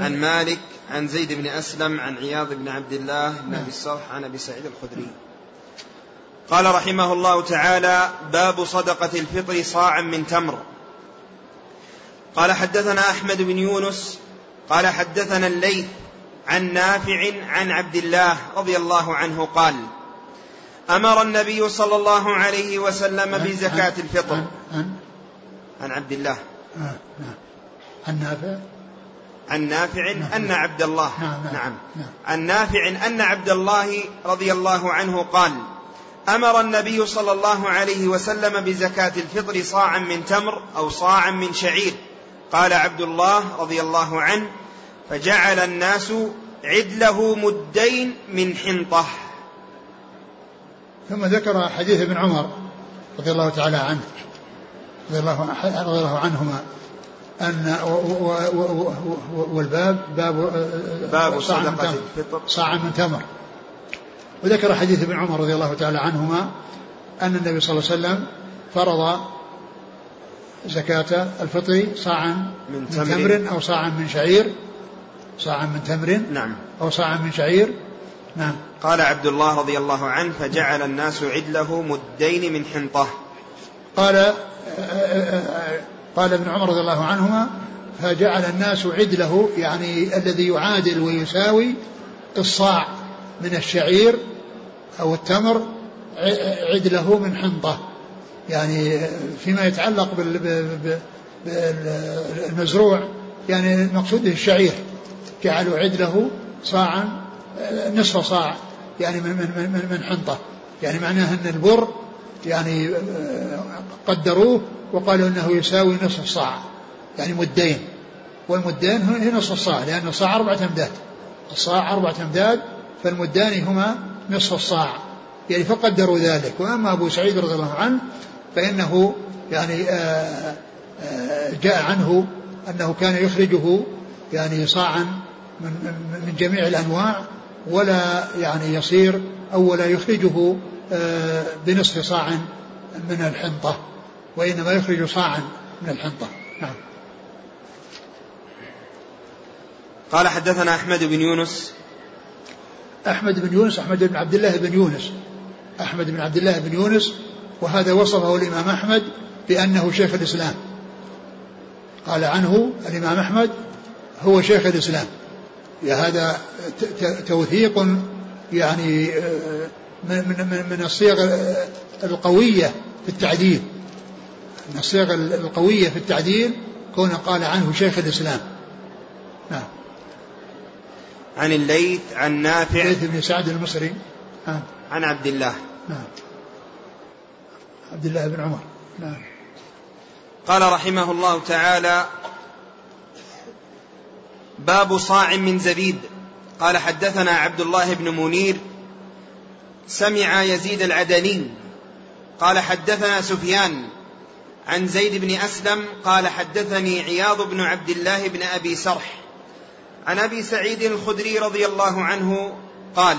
عن مالك عن زيد بن أسلم عن عياض بن عبد الله بن أبي السرح عن أبي سعيد الخدري. قال رحمه الله تعالى: باب صدقة الفطر صاع من تمر. قال: حدثنا أحمد بن يونس قال: حدثنا الليث عن نافع عن عبد الله رضي الله عنه قال: أمر النبي صلى الله عليه وسلم بزكاة الفطر. عن عبد الله عن نافع أن عبد الله رضي الله عنه قال: أمر النبي صلى الله عليه وسلم بزكاة الفطر صاعا من تمر أو صاعا من شعير. قال عبد الله رضي الله عنه: فجعل الناس عدله مدين من حنطة. ثم ذكر حديث ابن عمر رضي الله تعالى عنه عنهما أن والباب باب صدقة الفطر صاع من تمر. وذكر حديث ابن عمر رضي الله تعالى عنهما أن النبي صلى الله عليه وسلم فرض زكاة الفطر صاعا من تمر أو صاعا من شعير أو صاعا من شعير. قال عبد الله رضي الله عنه: فجعل الناس عدله مدين من حنطة. قال ابن عمر رضي الله عنهما: فجعل الناس عدله يعني الذي يعادل ويساوي الصاع من الشعير أو التمر عدله من حنطة، يعني فيما يتعلق بالمزروع، يعني المقصود الشعير جعلوا عدله صاعا نصف صاع يعني من حنطة، يعني معناه أن البر يعني قدروه وقالوا أنه يساوي نصف صاع يعني مدين، والمدين هي نصف صاع لأن الصاع 4 أمداد، الصاع 4 أمداد، فالمدان هما نصف الصاع يعني فقدروا ذلك. وأما أبو سعيد رضي الله عنه فإنه يعني جاء عنه أنه كان يخرجه يعني صاعا من جميع الأنواع، ولا يعني يصير أو ولا يخرجه بنصف صاع من الحنطة، وإنما يخرج صاعا من الحنطة. نعم. قال: حدثنا أحمد بن عبد الله بن يونس، وهذا وصفه الإمام أحمد بأنه شيخ الإسلام، قال عنه الإمام أحمد هو شيخ الإسلام، هذا توثيق يعني من الصيغ القوية في التعديل، من الصيغ القوية في التعديل كونه قال عنه شيخ الإسلام. نعم. عن الليث عن نافع بن سعد المصري عن عبد الله. نعم. عبد الله بن عمر. نعم. قال رحمه الله تعالى: باب صاع من زبيب. قال: حدثنا عبد الله بن منير سمع يزيد العدني قال: حدثنا سفيان عن زيد بن أسلم قال: حدثني عياض بن عبد الله بن أبي سرح عن أبي سعيد الخدري رضي الله عنه قال: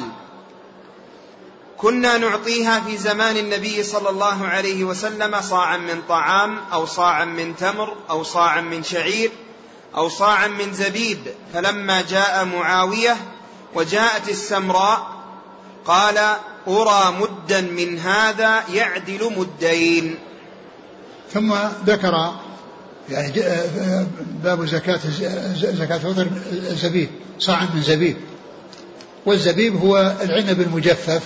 كنا نعطيها في زمان النبي صلى الله عليه وسلم صاعا من طعام أو صاعا من تمر أو صاعا من شعير أو صاعا من زبيب، فلما جاء معاوية وجاءت السمراء قال: أرى مدا من هذا يعدل مدين. ثم ذكر يعني باب زكاة فطر الزبيب، صاع من زبيب. والزبيب هو العنب المجفف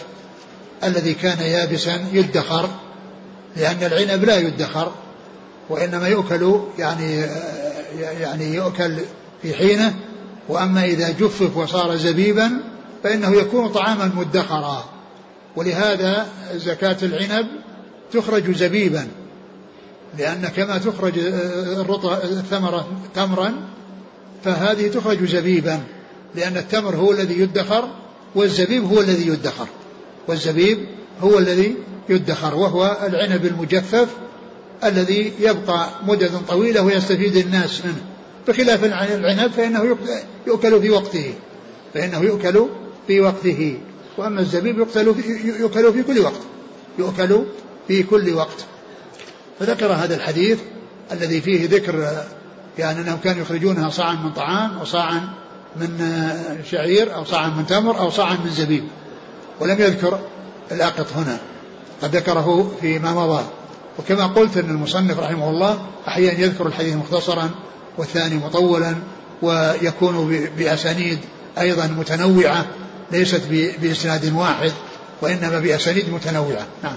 الذي كان يابسا يدخر، لأن العنب لا يدخر وإنما يؤكل يعني يؤكل في حينه. وأما إذا جفف وصار زبيبا فإنه يكون طعاما مدخرا، ولهذا زكاة العنب تخرج زبيبا، لأن كما تخرج الثمرة تمرا فهذه تخرج زبيبا، لأن التمر هو الذي يدخر والزبيب هو الذي يدخر، والزبيب هو الذي يدخر وهو العنب المجفف الذي يبقى مدة طويلة ويستفيد الناس منه، بخلاف العنب فإنه يؤكل في وقته وأما الزبيب يؤكل في كل وقت فذكر هذا الحديث الذي فيه ذكر يعني أنهم كانوا يخرجونها صاعا من طعام أو صاعا من شعير أو صاعا من تمر أو صاعا من زبيب، ولم يذكر الأقط هنا، قد ذكره فيما مضى. وكما قلت أن المصنف رحمه الله أحيانا يذكر الحديث مختصرا والثاني مطولا، ويكون بأسانيد أيضا متنوعة ليست بإسناد واحد وإنما بأسانيد متنوعة. نعم.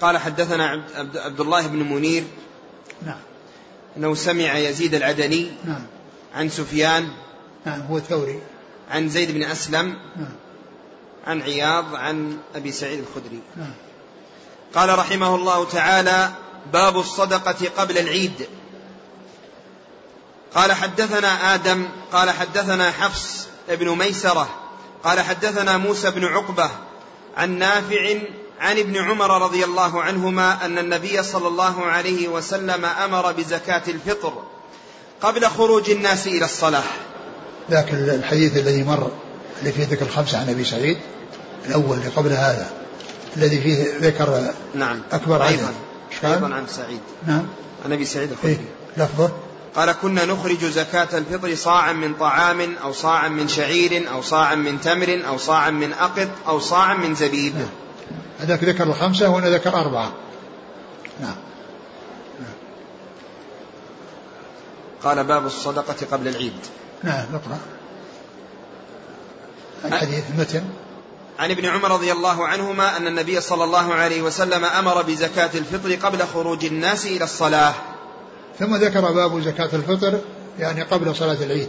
قال حدثنا عبد الله بن منير. نعم. أنه سمع يزيد العدني. نعم. عن سفيان. نعم. هو الثوري. عن زيد بن أسلم. نعم. عن عياض عن أبي سعيد الخدري. نعم. قال رحمه الله تعالى: باب الصدقة قبل العيد. قال: حدثنا آدم قال: حدثنا حفص بن ميسرة قال: حدثنا موسى بن عقبة عن نافع عن ابن عمر رضي الله عنهما أن النبي صلى الله عليه وسلم أمر بزكاة الفطر قبل خروج الناس إلى الصلاة. ذاك الحديث الذي مر اللي فيه ذكر الخمسة عن أبي سعيد الأول اللي قبل هذا الذي فيه ذكر. نعم. أكبر أيضا عن سعيد. نعم. عن أبي سعيد الخدري. إيه؟ لفظه قال: كنا نخرج زكاة الفطر صاعا من طعام أو صاعا من شعير أو صاعا من تمر أو صاعا من أقط أو صاعا من زبيب. نعم. هذاك ذكر الخمسة وهنا ذكر أربعة. نعم. قال: باب الصدقة قبل العيد. نعم. نقرأ الحديث متن. عن ابن عمر رضي الله عنهما أن النبي صلى الله عليه وسلم أمر بزكاة الفطر قبل خروج الناس إلى الصلاة. ثم ذكر باب زكاة الفطر يعني قبل صلاة العيد،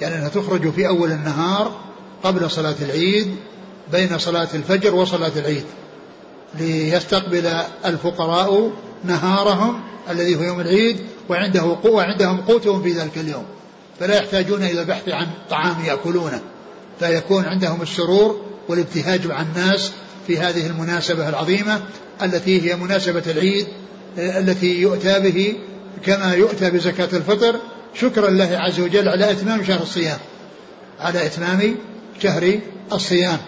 يعني أنها تخرج في أول النهار قبل صلاة العيد بين صلاة الفجر وصلاة العيد، ليستقبل الفقراء نهارهم الذي هو يوم العيد وعندهم قوتهم في ذلك اليوم، فلا يحتاجون إلى البحث عن طعام يأكلونه، فيكون عندهم السرور والابتهاج مع الناس في هذه المناسبة العظيمة التي هي مناسبة العيد التي يؤتى به كما يؤتى بزكاة الفطر، شكرا الله عز وجل على إتمام شهر الصيام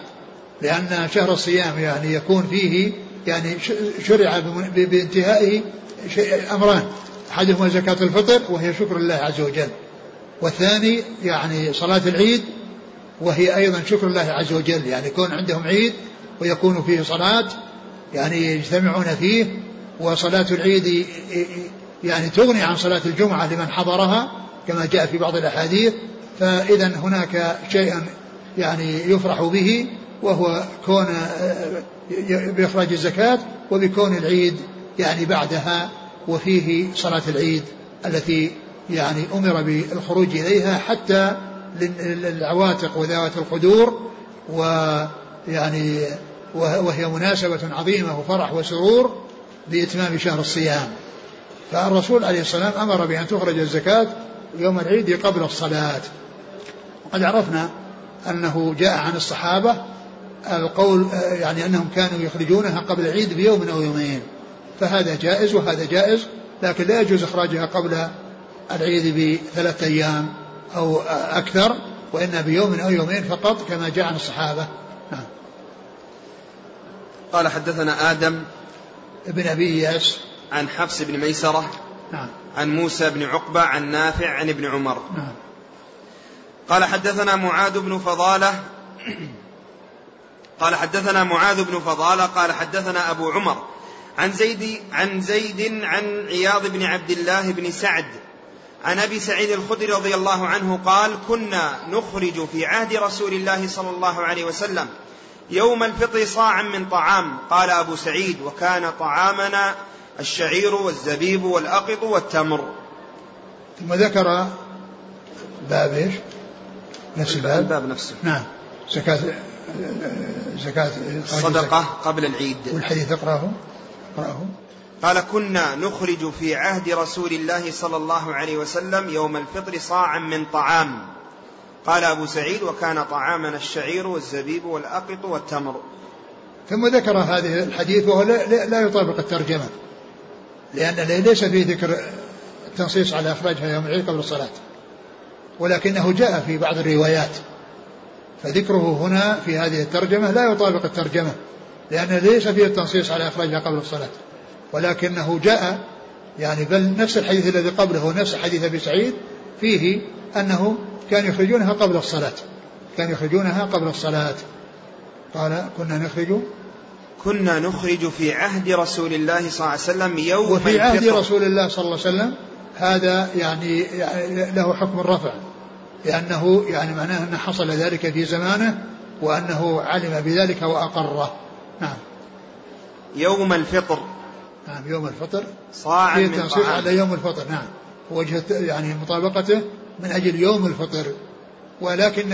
لأن شهر الصيام يعني يكون فيه يعني شرع بانتهائه أمران: أحدهما زكاة الفطر وهي شكر الله عز وجل، والثاني يعني صلاة العيد وهي أيضا شكر الله عز وجل، يعني يكون عندهم عيد ويكون فيه صلاة يعني يجتمعون فيه، وصلاة العيد يعني تغني عن صلاة الجمعة لمن حضرها كما جاء في بعض الأحاديث، فإذا هناك شيء يعني يفرح به وهو كون بإخراج الزكاة وبكون العيد يعني بعدها، وفيه صلاة العيد التي يعني أمر بالخروج إليها حتى للعواتق وذوات القدور، ويعني وهي مناسبة عظيمة وفرح وسرور بإتمام شهر الصيام. فالرسول عليه السلام أمر بأن تخرج الزكاة يوم العيد قبل الصلاة. وقد عرفنا أنه جاء عن الصحابة القول يعني أنهم كانوا يخرجونها قبل العيد بيوم أو يومين، فهذا جائز وهذا جائز، لكن لا يجوز إخراجها قبل العيد بثلاثة أيام أو أكثر، وإن بيوم أو يومين فقط كما جاء عن الصحابة. قال حدثنا آدم ابن أبي ياس عن حفص بن ميسرة عن موسى بن عقبة عن نافع عن ابن عمر قال حدثنا معاذ بن فضالة قال حدثنا معاذ بن فضالة قال حدثنا أبو عمر عن زيد عن عياض بن عبد الله بن سعد عن أبي سعيد الخدري رضي الله عنه قال: كنا نخرج في عهد رسول الله صلى الله عليه وسلم يوم الفطر صاعا من طعام. قال أبو سعيد: وكان طعامنا الشعير والزبيب والأقط والتمر. ثم ذكر باب ايش؟ نفس الباب نفسه. نعم، زكاة الصدقة قبل العيد. والحديث اقرأه. قال: كنا نخرج في عهد رسول الله صلى الله عليه وسلم يوم الفطر صاعا من طعام. قال أبو سعيد: وكان طعامنا الشعير والزبيب والأقط والتمر. ثم ذكر هذا الحديث وهو لا يطابق الترجمة، لأن ليس فيه ذكر التنصيص على إخراجها يوم العيد قبل الصلاة، ولكنه جاء في بعض الروايات، فذكره هنا في هذه الترجمة لا يطابق الترجمة، لأن ليس فيه التنصيص على إخراجها قبل الصلاة، ولكنه جاء يعني بل نفس الحديث الذي قبله ونفس حديث أبي سعيد فيه أنه كانوا يخرجونها قبل الصلاة. قال: كنا نخرج في عهد رسول الله صلى الله عليه وسلم يوم الفطر. وفي عهد رسول الله صلى الله عليه وسلم هذا يعني له حكم الرفع، لأنه يعني معناه أنه حصل ذلك في زمانه وأنه علم بذلك وأقره. نعم، يوم الفطر. نعم، يوم الفطر صاع من التنصيص على يوم الفطر. نعم، وجهة يعني مطابقته من أجل يوم الفطر، ولكن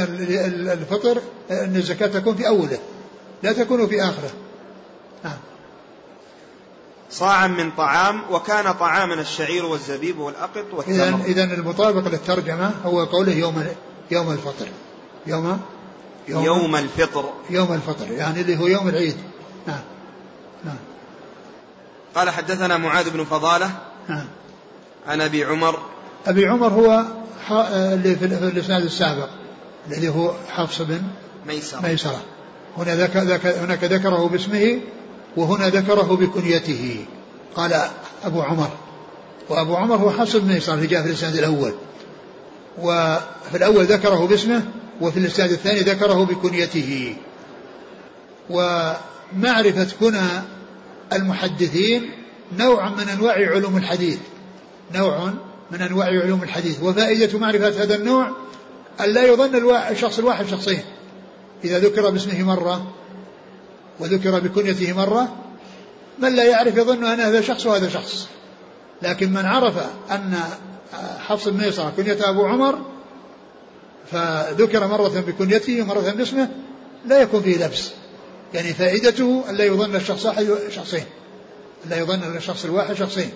الفطر أن الزكاة تكون في أوله لا تكون في آخره. نعم، صاعا من طعام وكان طعامنا الشعير والزبيب والأقط والتمر. إذن المطابق للترجمة هو قوله يوم الفطر يعني اللي هو يوم العيد. نعم. قال حدثنا معاذ بن فضالة عن أبي عمر هو اللي في الإسناد السابق الذي هو حفص بن ميسرة. هناك ذكره باسمه وهنا ذكره بكنيته. قال أبو عمر، وأبو عمر هو حفص بن ميسرة اللي جاء في الإسناد الأول، وفي الأول ذكره باسمه وفي الإسناد الثاني ذكره بكنيته. ومعرفة كنى المحدثين نوع من أنواع علوم الحديث، وفائدة معرفة هذا النوع أن لا يظن الشخص الواحد شخصين، إذا ذكر باسمه مرة وذكر بكنيته مرة من لا يعرف يظن أن هذا شخص وهذا شخص، لكن من عرف أن حفص بن ميسرة كنيته أبو عمر فذكر مرة بكنيته ومرة باسمه لا يكون فيه لبس، يعني فائدته أن لا يظن الشخص شخصين، لا يظن الشخص الواحد شخصين.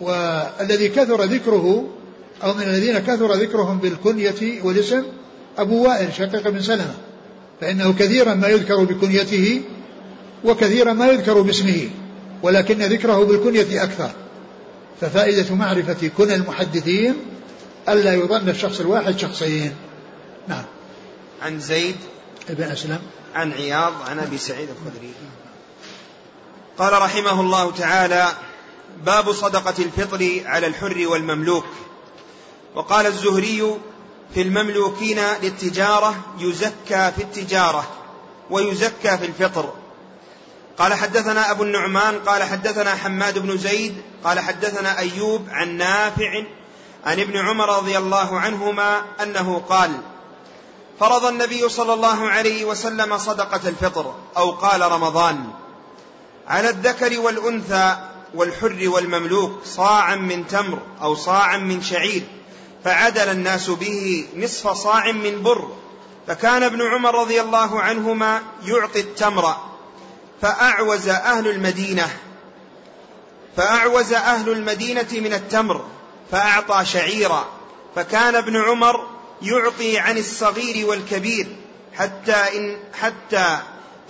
والذي كثر ذكره أو من الذين كثر ذكرهم بالكنية والاسم أبو وائل شقيق بن سلمة، فإنه كثيرا ما يذكر بكنيته وكثيرا ما يذكر باسمه، ولكن ذكره بالكنية أكثر. ففائدة معرفة كنى المحدثين ألا يظن الشخص الواحد شخصين. نعم، عن زيد ابن أسلم عن عياض عن أبي سعيد الخدري. قال رحمه الله تعالى: باب صدقة الفطر على الحر والمملوك. وقال الزهري: في المملوكين للتجارة يزكى في التجارة ويزكى في الفطر. قال حدثنا أبو النعمان قال حدثنا حماد بن زيد قال حدثنا أيوب عن نافع عن ابن عمر رضي الله عنهما أنه قال: فرض النبي صلى الله عليه وسلم صدقة الفطر أو قال رمضان على الذكر والأنثى والحر والمملوك صاعا من تمر أو صاعا من شعير، فعدل الناس به نصف صاع من بر، فكان ابن عمر رضي الله عنهما يعطي التمر، فأعوز أهل المدينة من التمر فأعطى شعيرا، فكان ابن عمر يعطي عن الصغير والكبير حتى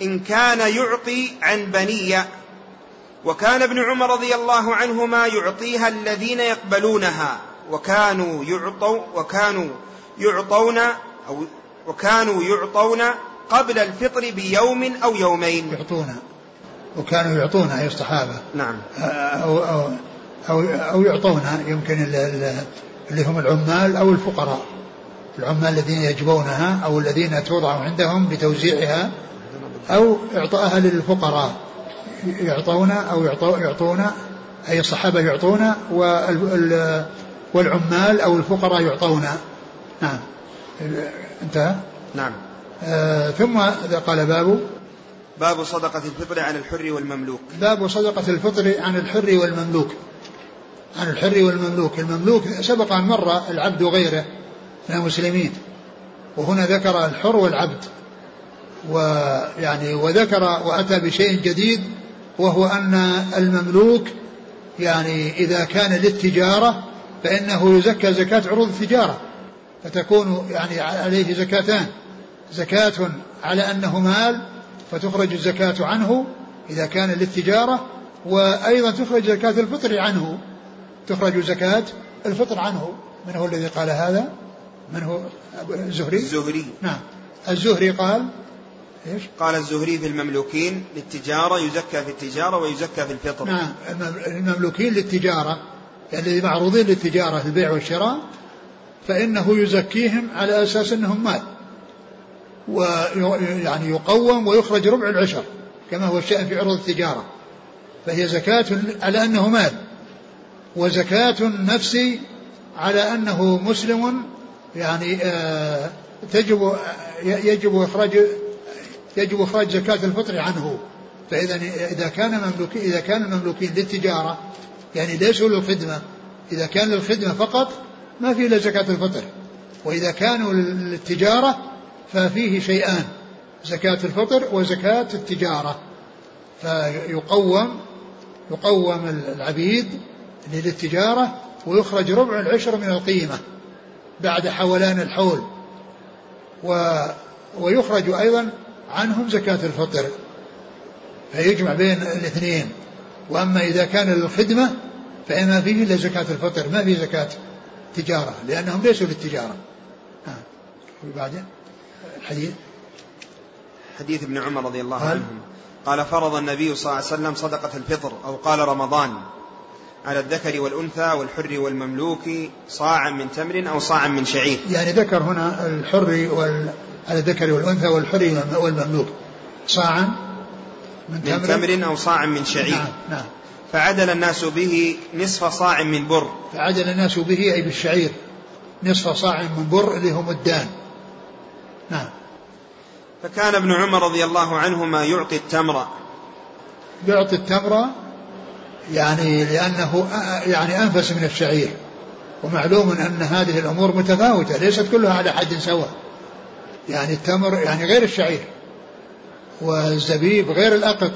إن كان يعطي عن بنية. وكان ابن عمر رضي الله عنهما يعطيها الذين يقبلونها، وكانوا يعطون قبل الفطر بيوم أو يومين. وكانوا يعطونها أي الصحابة، نعم، أو يعطونها، يمكن اللي هم العمال أو الفقراء، العمال الذين يجبونها أو الذين توضع عندهم بتوزيعها، أو إعطائها للفقراء، يعطون أي الصحابة يعطون والعمال أو الفقراء يعطون. نعم، انتهى. نعم. ثم قال باب صدقة الفطر عن الحر والمملوك. باب صدقة الفطر عن الحر والمملوك. عن الحر والمملوك، المملوك سبق أن مر العبد وغيره من المسلمين، وهنا ذكر الحر والعبد، ويعني وذكر وأتى بشيء جديد، وهو أن المملوك يعني إذا كان للتجارة فإنه يزكى زكاة عروض التجارة، فتكون يعني عليه زكاتان، زكاة على أنه مال فتخرج الزكاة عنه إذا كان للتجارة، وأيضا تخرج زكاة الفطر عنه، تخرج زكاة الفطر عنه. من هو الذي قال هذا؟ من هو؟ الزهري. نعم، الزهري قال إيش؟ قال الزهري في المملوكين للتجارة يزكى في التجارة ويزكى في الفطر. نعم، المملوكين للتجارة يعني معروضين للتجارة في البيع والشراء، فإنه يزكيهم على أساس أنهم مال، ويعني يقوم ويخرج ربع العشر كما هو الشأن في عروض التجارة، فهي زكاة على أنه مال، وزكاة النفس على أنه مسلم، يعني يجب إخراج زكاة الفطر عنه. فإذا إذا كان المملوكين للتجارة يعني ليسوا للخدمة، إذا كان للخدمة فقط ما فيه إلا زكاة الفطر، وإذا كانوا للتجارة ففيه شيئان، زكاة الفطر وزكاة التجارة، فيقوم العبيد للتجارة ويخرج ربع العشر من القيمة بعد حولان الحول، ويخرج أيضا عنهم زكاة الفطر، فيجمع بين الاثنين. وأما إذا كان للخدمة فإما فيه إلا زكاة الفطر، ما فيه زكاة تجارة لأنهم ليسوا للتجارة. وبعدين حديث ابن عمر رضي الله عنه قال فرض النبي صلى الله عليه وسلم صدقة الفطر أو قال رمضان على الذكر والأنثى والحر والمملوك صاعا من تمر أو صاعا من شعير. يعني ذكر هنا الحر على الذكر والأنثى والحر والمملوك صاعا من تمر أو صاعا من شعير. نعم، نعم. فعدل الناس به نصف صاع من بر. فعدل الناس به أي بالشعير نصف صاع من بر لهم الدان. نعم. فكان ابن عمر رضي الله عنهما يعطي التمر يعني لأنه يعني أنفس من الشعير، ومعلوم أن هذه الأمور متفاوتة ليست كلها على حد سواء، يعني التمر يعني غير الشعير، والزبيب غير الأقط،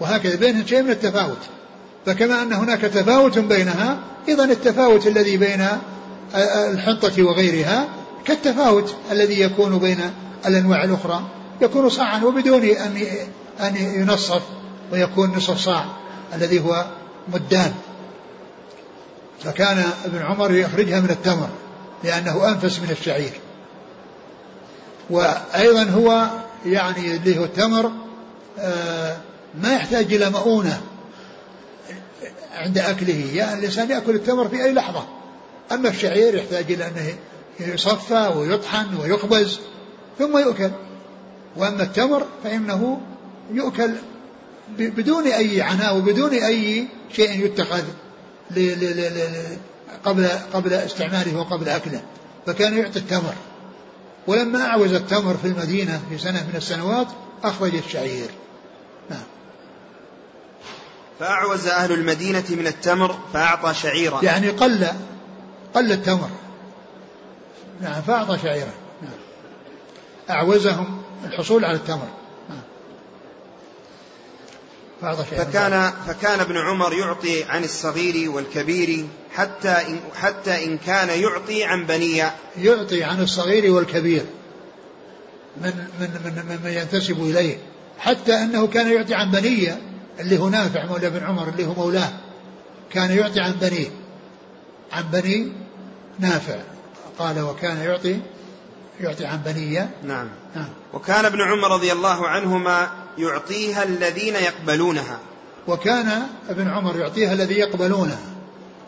وهكذا بينهم شيء من التفاوت. فكما أن هناك تفاوت بينها، إذن التفاوت الذي بين الحنطة وغيرها كالتفاوت الذي يكون بين الأنواع الأخرى، يكون صاعا وبدون أن ينصف، ويكون نصف صاع الذي هو مدان. فكان ابن عمر يخرجها من التمر لأنه أنفس من الشعير، وأيضا هو يعني اللي هو التمر ما يحتاج إلى مؤونة عند أكله، يعني الإنسان يأكل التمر في أي لحظة. أما الشعير يحتاج إلى أنه يصفى ويطحن ويخبز ثم يؤكل، وأما التمر فإنه يؤكل بدون أي عناء وبدون أي شيء يتخذ قبل استعماله وقبل أكله. فكان يعطي التمر ولما أعوز التمر في المدينة في سنة من السنوات أخرج الشعير. فأعوز أهل المدينة من التمر فأعطى شعيرا, يعني قل التمر, نعم, فأعطى شعيرا, نعم, أعوزهم الحصول على التمر, نعم, فأعطى شعيرا. فكان ابن عمر يعطي عن الصغير والكبير حتى إن كان يعطي عن بنية, يعطي عن الصغير والكبير من ينتسب إليه, حتى أنه كان يعطي عن بنية اللي هو نافع مولى بن عمر اللي هو مولاه, كان يعطي عن بنيه, عن بني نافع, قال وكان يعطي عن بنيه, نعم, نعم. وكان ابن عمر رضي الله عنهما يعطيها الذين يقبلونها, وكان ابن عمر يعطيها الذي يقبلونها,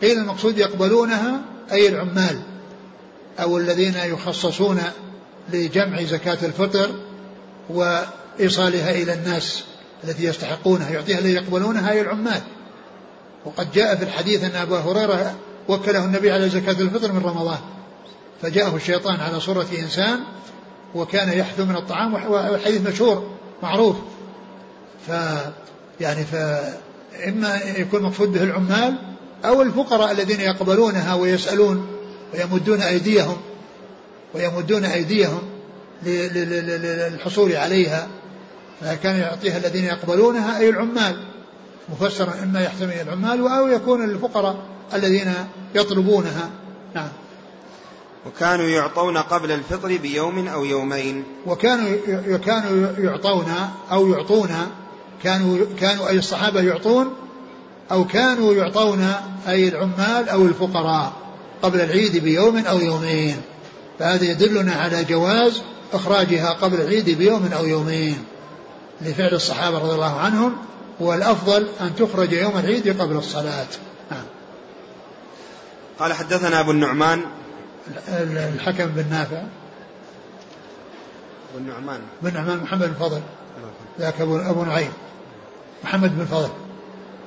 قيل المقصود يقبلونها أي العمال أو الذين يخصصون لجمع زكاة الفطر وإيصالها إلى الناس التي يستحقونها, يعطيها الذي يقبلونها أي العمال. وقد جاء في الحديث أن أبا هريرة وكله النبي على زكاة الفطر من رمضان, فجاءه الشيطان على صورة إنسان وكان يحثو من الطعام, والحديث مشهور معروف, يعني فإما يكون مقصود به العمال أو الفقراء الذين يقبلونها ويسألون ويمدون أيديهم للحصول عليها, فكان يعطيها الذين يقبلونها أي العمال, مفسرا إما يحتمل العمال أو يكون الفقراء الذين يطلبونها, نعم. وكانوا يعطون قبل الفطر بيوم أو يومين, وكانوا يعطون أو يعطون, كانوا أي الصحابة يعطون, أو كانوا يعطون أي العمال أو الفقراء قبل العيد بيوم أو يومين, فهذا يدلنا على جواز إخراجها قبل العيد بيوم أو يومين لفعل الصحابة رضي الله عنهم, والأفضل أن تخرج يوم العيد قبل الصلاة. قال حدثنا أبو النعمان الحكم بن نافع, بن نعمان محمد بن فضل, ذاك أبو نعيم محمد بن فضل,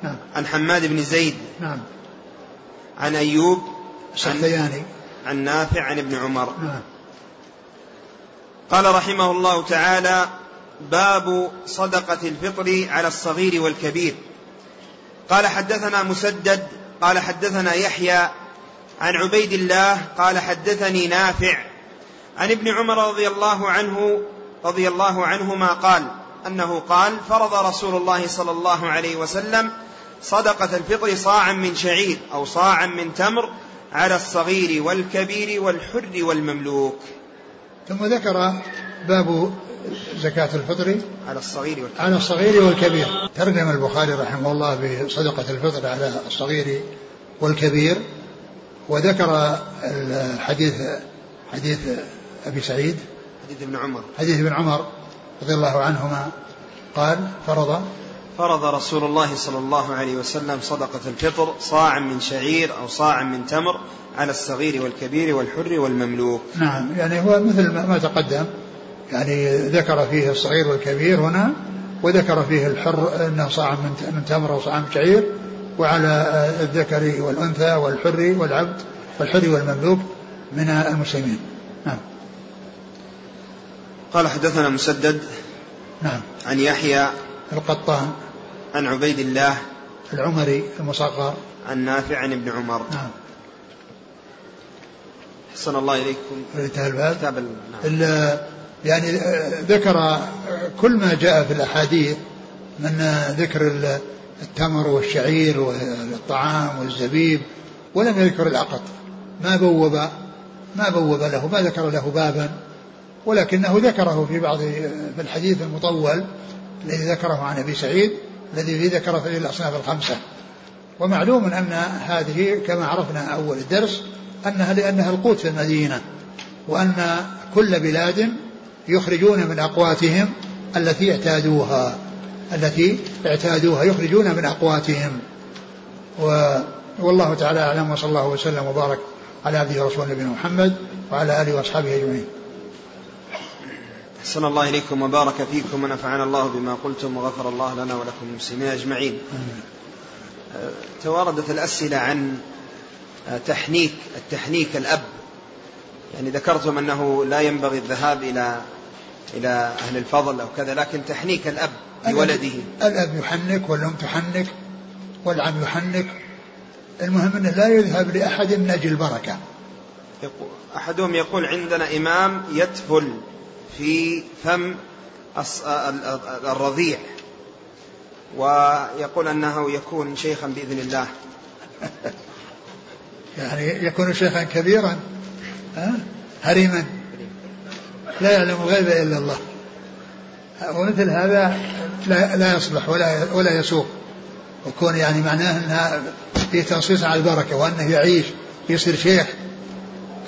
نعم, عن حماد بن زيد, نعم, عن أيوب السختياني عن نافع عن ابن عمر, نعم. قال رحمه الله تعالى: باب صدقة الفطر على الصغير والكبير. قال حدثنا مسدد قال حدثنا يحيى عن عبيد الله قال حدثني نافع عن ابن عمر رضي الله عنهما قال أنه قال: فرض رسول الله صلى الله عليه وسلم صدقة الفطر صاعا من شعير أو صاعا من تمر على الصغير والكبير والحر والمملوك. ثم ذكر باب زكاة الفطر على الصغير والكبير. ترجم البخاري رحمه الله بصدقة الفطر على الصغير والكبير, وذكر حديث أبي سعيد, حديث ابن عمر رضي الله عنهما قال: فرض رسول الله صلى الله عليه وسلم صدقة الفطر صاع من شعير أو صاع من تمر على الصغير والكبير والحر والمملوك. نعم, يعني هو مثل ما تقدم, يعني ذكر فيه الصغير والكبير هنا, وذكر فيه الحر أنه صاع من تمر وصاع من شعير, وعلى الذكر والأنثى والحر والعبد والحر والمملوك من المسلمين. نعم. قال حدثنا مسدد, نعم, عن يحيى القطان عن عبيد الله العمري المصغر عن نافع عن ابن عمر, نعم. حسن الله إليكم, كتاب يعني ذكر كل ما جاء في الأحاديث من ذكر التمر والشعير والطعام والزبيب, ولم يذكر العقد, ما بوب له, ما ذكر له بابا, ولكنه ذكره في بعض في الحديث المطول الذي ذكره عن أبي سعيد الذي ذكر في الأصناف الخمسة. ومعلوم أن هذه كما عرفنا أول الدرس أنها لأنها القوت في المدينة, وأن كل بلاد يخرجون من أقواتهم التي اعتادوها يخرجون من أقواتهم. والله تعالى أعلم, وصلى الله وسلم وبارك على عبده ورسوله نبينا محمد وعلى آله وأصحابه أجمعين. أحسن الله إليكم وبارك فيكم ونفعنا الله بما قلتم وغفر الله لنا ولكم المسلمين أجمعين. تواردت الأسئلة عن التحنيك الأب, يعني ذكرتم أنه لا ينبغي الذهاب إلى أهل الفضل أو كذا، لكن تحنيك الأب لولده، الأب يحنك والأم تحنك والعم يحنك، المهم أنه لا يذهب لأحد من أجل البركة. أحدهم يقول عندنا إمام يتفل في فم الرضيع، ويقول أنه يكون شيخا بإذن الله. يعني يكون شيخا كبيرا هريما لا يعلم الغيب إلا الله، ومثل هذا لا يصلح ولا يسوق، ويكون يعني معناه أنها في تنصيص على البركة، وأنه يعيش يصير شيخ،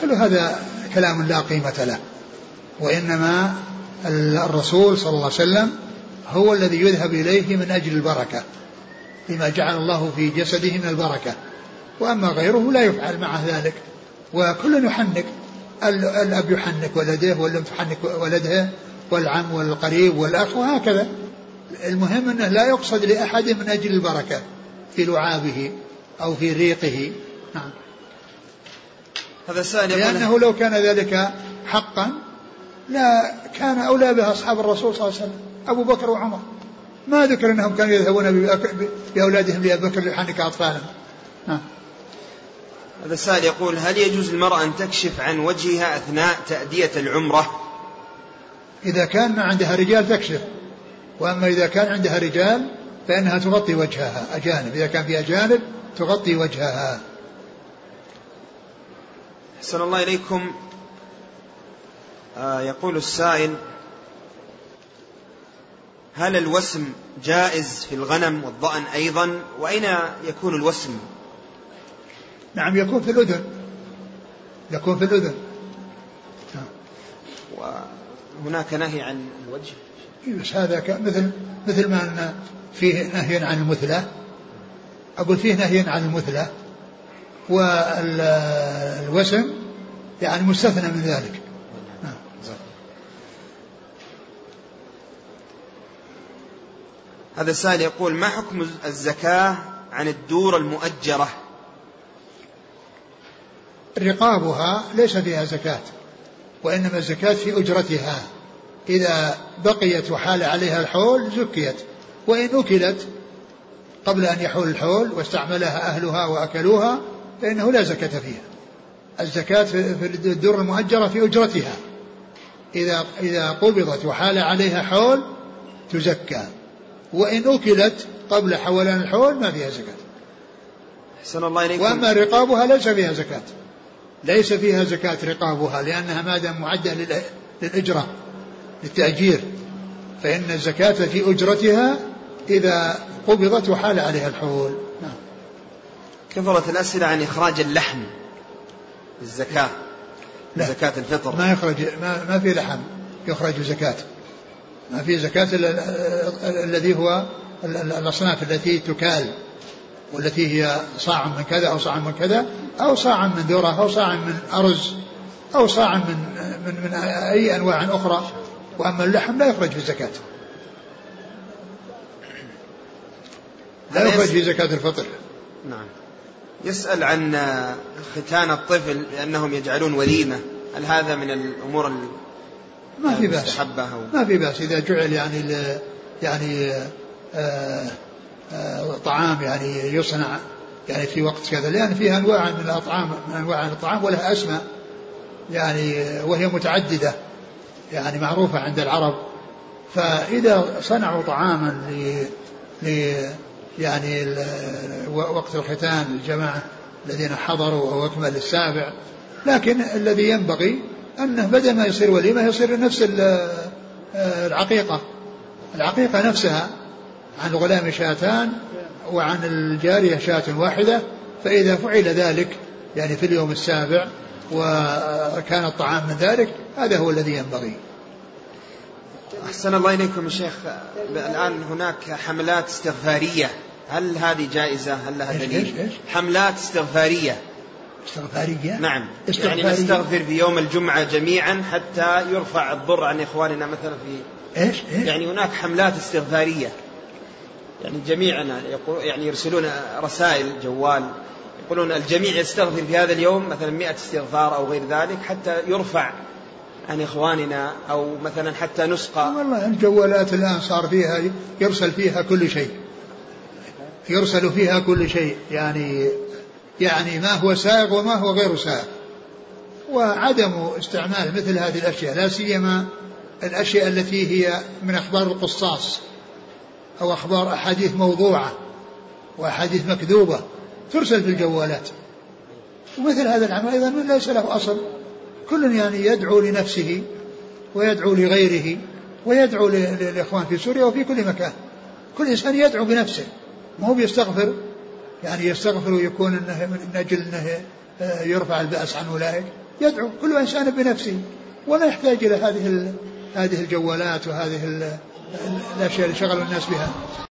كل هذا كلام لا قيمة له. وإنما الرسول صلى الله عليه وسلم هو الذي يذهب إليه من أجل البركة، لما جعل الله في جسده من البركة، وأما غيره لا يفعل معه ذلك. وكل يحنك، الأب يحنك ولده، والأم تحنك ولدها، والعم والقريب والأخ، وهكذا. المهم أنه لا يقصد لأحد من أجل البركة في لعابه أو في ريقه. نعم. هذا السؤال، لأنه لو كان ذلك حقا لا كان أولى بها أصحاب الرسول صلى الله عليه وسلم، أبو بكر وعمر، ما ذكر أنهم كانوا يذهبون بأولادهم لأبي بكر ليحنك أطفالهم. هذا السؤال يقول هل يجوز المرأة أن تكشف عن وجهها أثناء تأدية العمرة؟ إذا كان ما عندها رجال تكشف، وأما إذا كان عندها رجال فإنها تغطي وجهها، أجانب إذا كان في أجانب تغطي وجهها. أحسن الله إليكم. يقول السائل هل الوسم جائز في الغنم والضأن أيضا، وأين يكون الوسم؟ نعم يكون في الأذن، يكون في الأذن. وهناك نهي عن الوجه، بس هذا مثل ما فيه نهي عن المثلة، أقول فيه نهي عن المثلة، والوسم يعني مستثنى من ذلك. هذا السائل يقول ما حكم الزكاة عن الدور المؤجرة؟ رقابها ليس فيها زكاة، وإنما الزكاة في أجرتها، إذا بقيت وحال عليها الحول زكيت، وإن أكلت قبل أن يحول الحول واستعملها أهلها وأكلوها فإنه لا زكاة فيها. الزكاة في الدور المؤجرة في أجرتها، إذا قبضت وحال عليها حول تزكى، وإن أكلت قبل حولان الحول ما فيها زكاة. أحسن الله إليكم. وأما رقابها ليس فيها زكاة، ليس فيها زكاة رقابها، لأنها ما دام معدة للأجرة للتأجير، فإن الزكاة في أجرتها إذا قبضت وحال عليها الحول. كثرت الأسئلة عن إخراج اللحم الزكاة، زكاة الفطر ما يخرج، ما في لحم يخرج زكاة، ما في زكاة الذي هو الأصناف التي تكال، والتي هي صاع من كذا أو صاع من كذا أو صاع من ذرة أو صاع من أرز أو صاع من أي أنواع أخرى، وأما اللحم لا يخرج في زكاة، لا يخرج في زكاة الفطر. نعم. يسأل عن ختان الطفل لأنهم يجعلون وليمة، هل هذا من الأمور ما في بأس، ما في بأس إذا جعل يعني طعام يعني يصنع يعني في وقت كذا، لأن فيها أنواع من الأطعام، ولها أسماء يعني، وهي متعددة يعني معروفة عند العرب، فإذا صنعوا طعاما يعني وقت الختان الجماعة الذين حضروا أو أكمل السابع، لكن الذي ينبغي أنه بدل ما يصير وليمة يصير نفس العقيقة نفسها، عن الغلام شاتان وعن الجارية شاة واحدة، فإذا فعل ذلك يعني في اليوم السابع وكان الطعام من ذلك، هذا هو الذي ينبغي. أحسن الله إليكم يا شيخ، الآن هناك حملات استغفارية، هل هذه جائزة؟ هل لها دليل؟ حملات استغفارية. نعم، يعني نستغفر في يوم الجمعة جميعا حتى يرفع الضر عن إخواننا مثلا في يعني هناك حملات استغفارية، يعني جميعنا يعني يرسلون رسائل جوال يقولون الجميع يستغفر في هذا اليوم مثلا 100 استغفار أو غير ذلك حتى يرفع عن إخواننا، أو مثلا حتى نسقى. والله الجوالات الآن صار فيها يرسل فيها كل شيء، يرسل فيها كل شيء، يعني ما هو سائغ وما هو غير سائغ، وعدم استعمال مثل هذه الأشياء، لا سيما الأشياء التي هي من أخبار القصاص أو أخبار أحاديث موضوعة وأحاديث مكذوبة ترسل في الجوالات. ومثل هذا العمل أيضا ليس له أصل. كل يدعو لنفسه ويدعو لغيره ويدعو للإخوان في سوريا وفي كل مكان، كل إنسان يدعو بنفسه، ما هو بيستغفر، يستغفر ويكون أنه من أجل أنه يرفع البأس عن أولئك، يدعو كل إنسان بنفسه، ولا يحتاج إلى هذه الجوالات وهذه الأشياء اللي شغلوا الناس بها.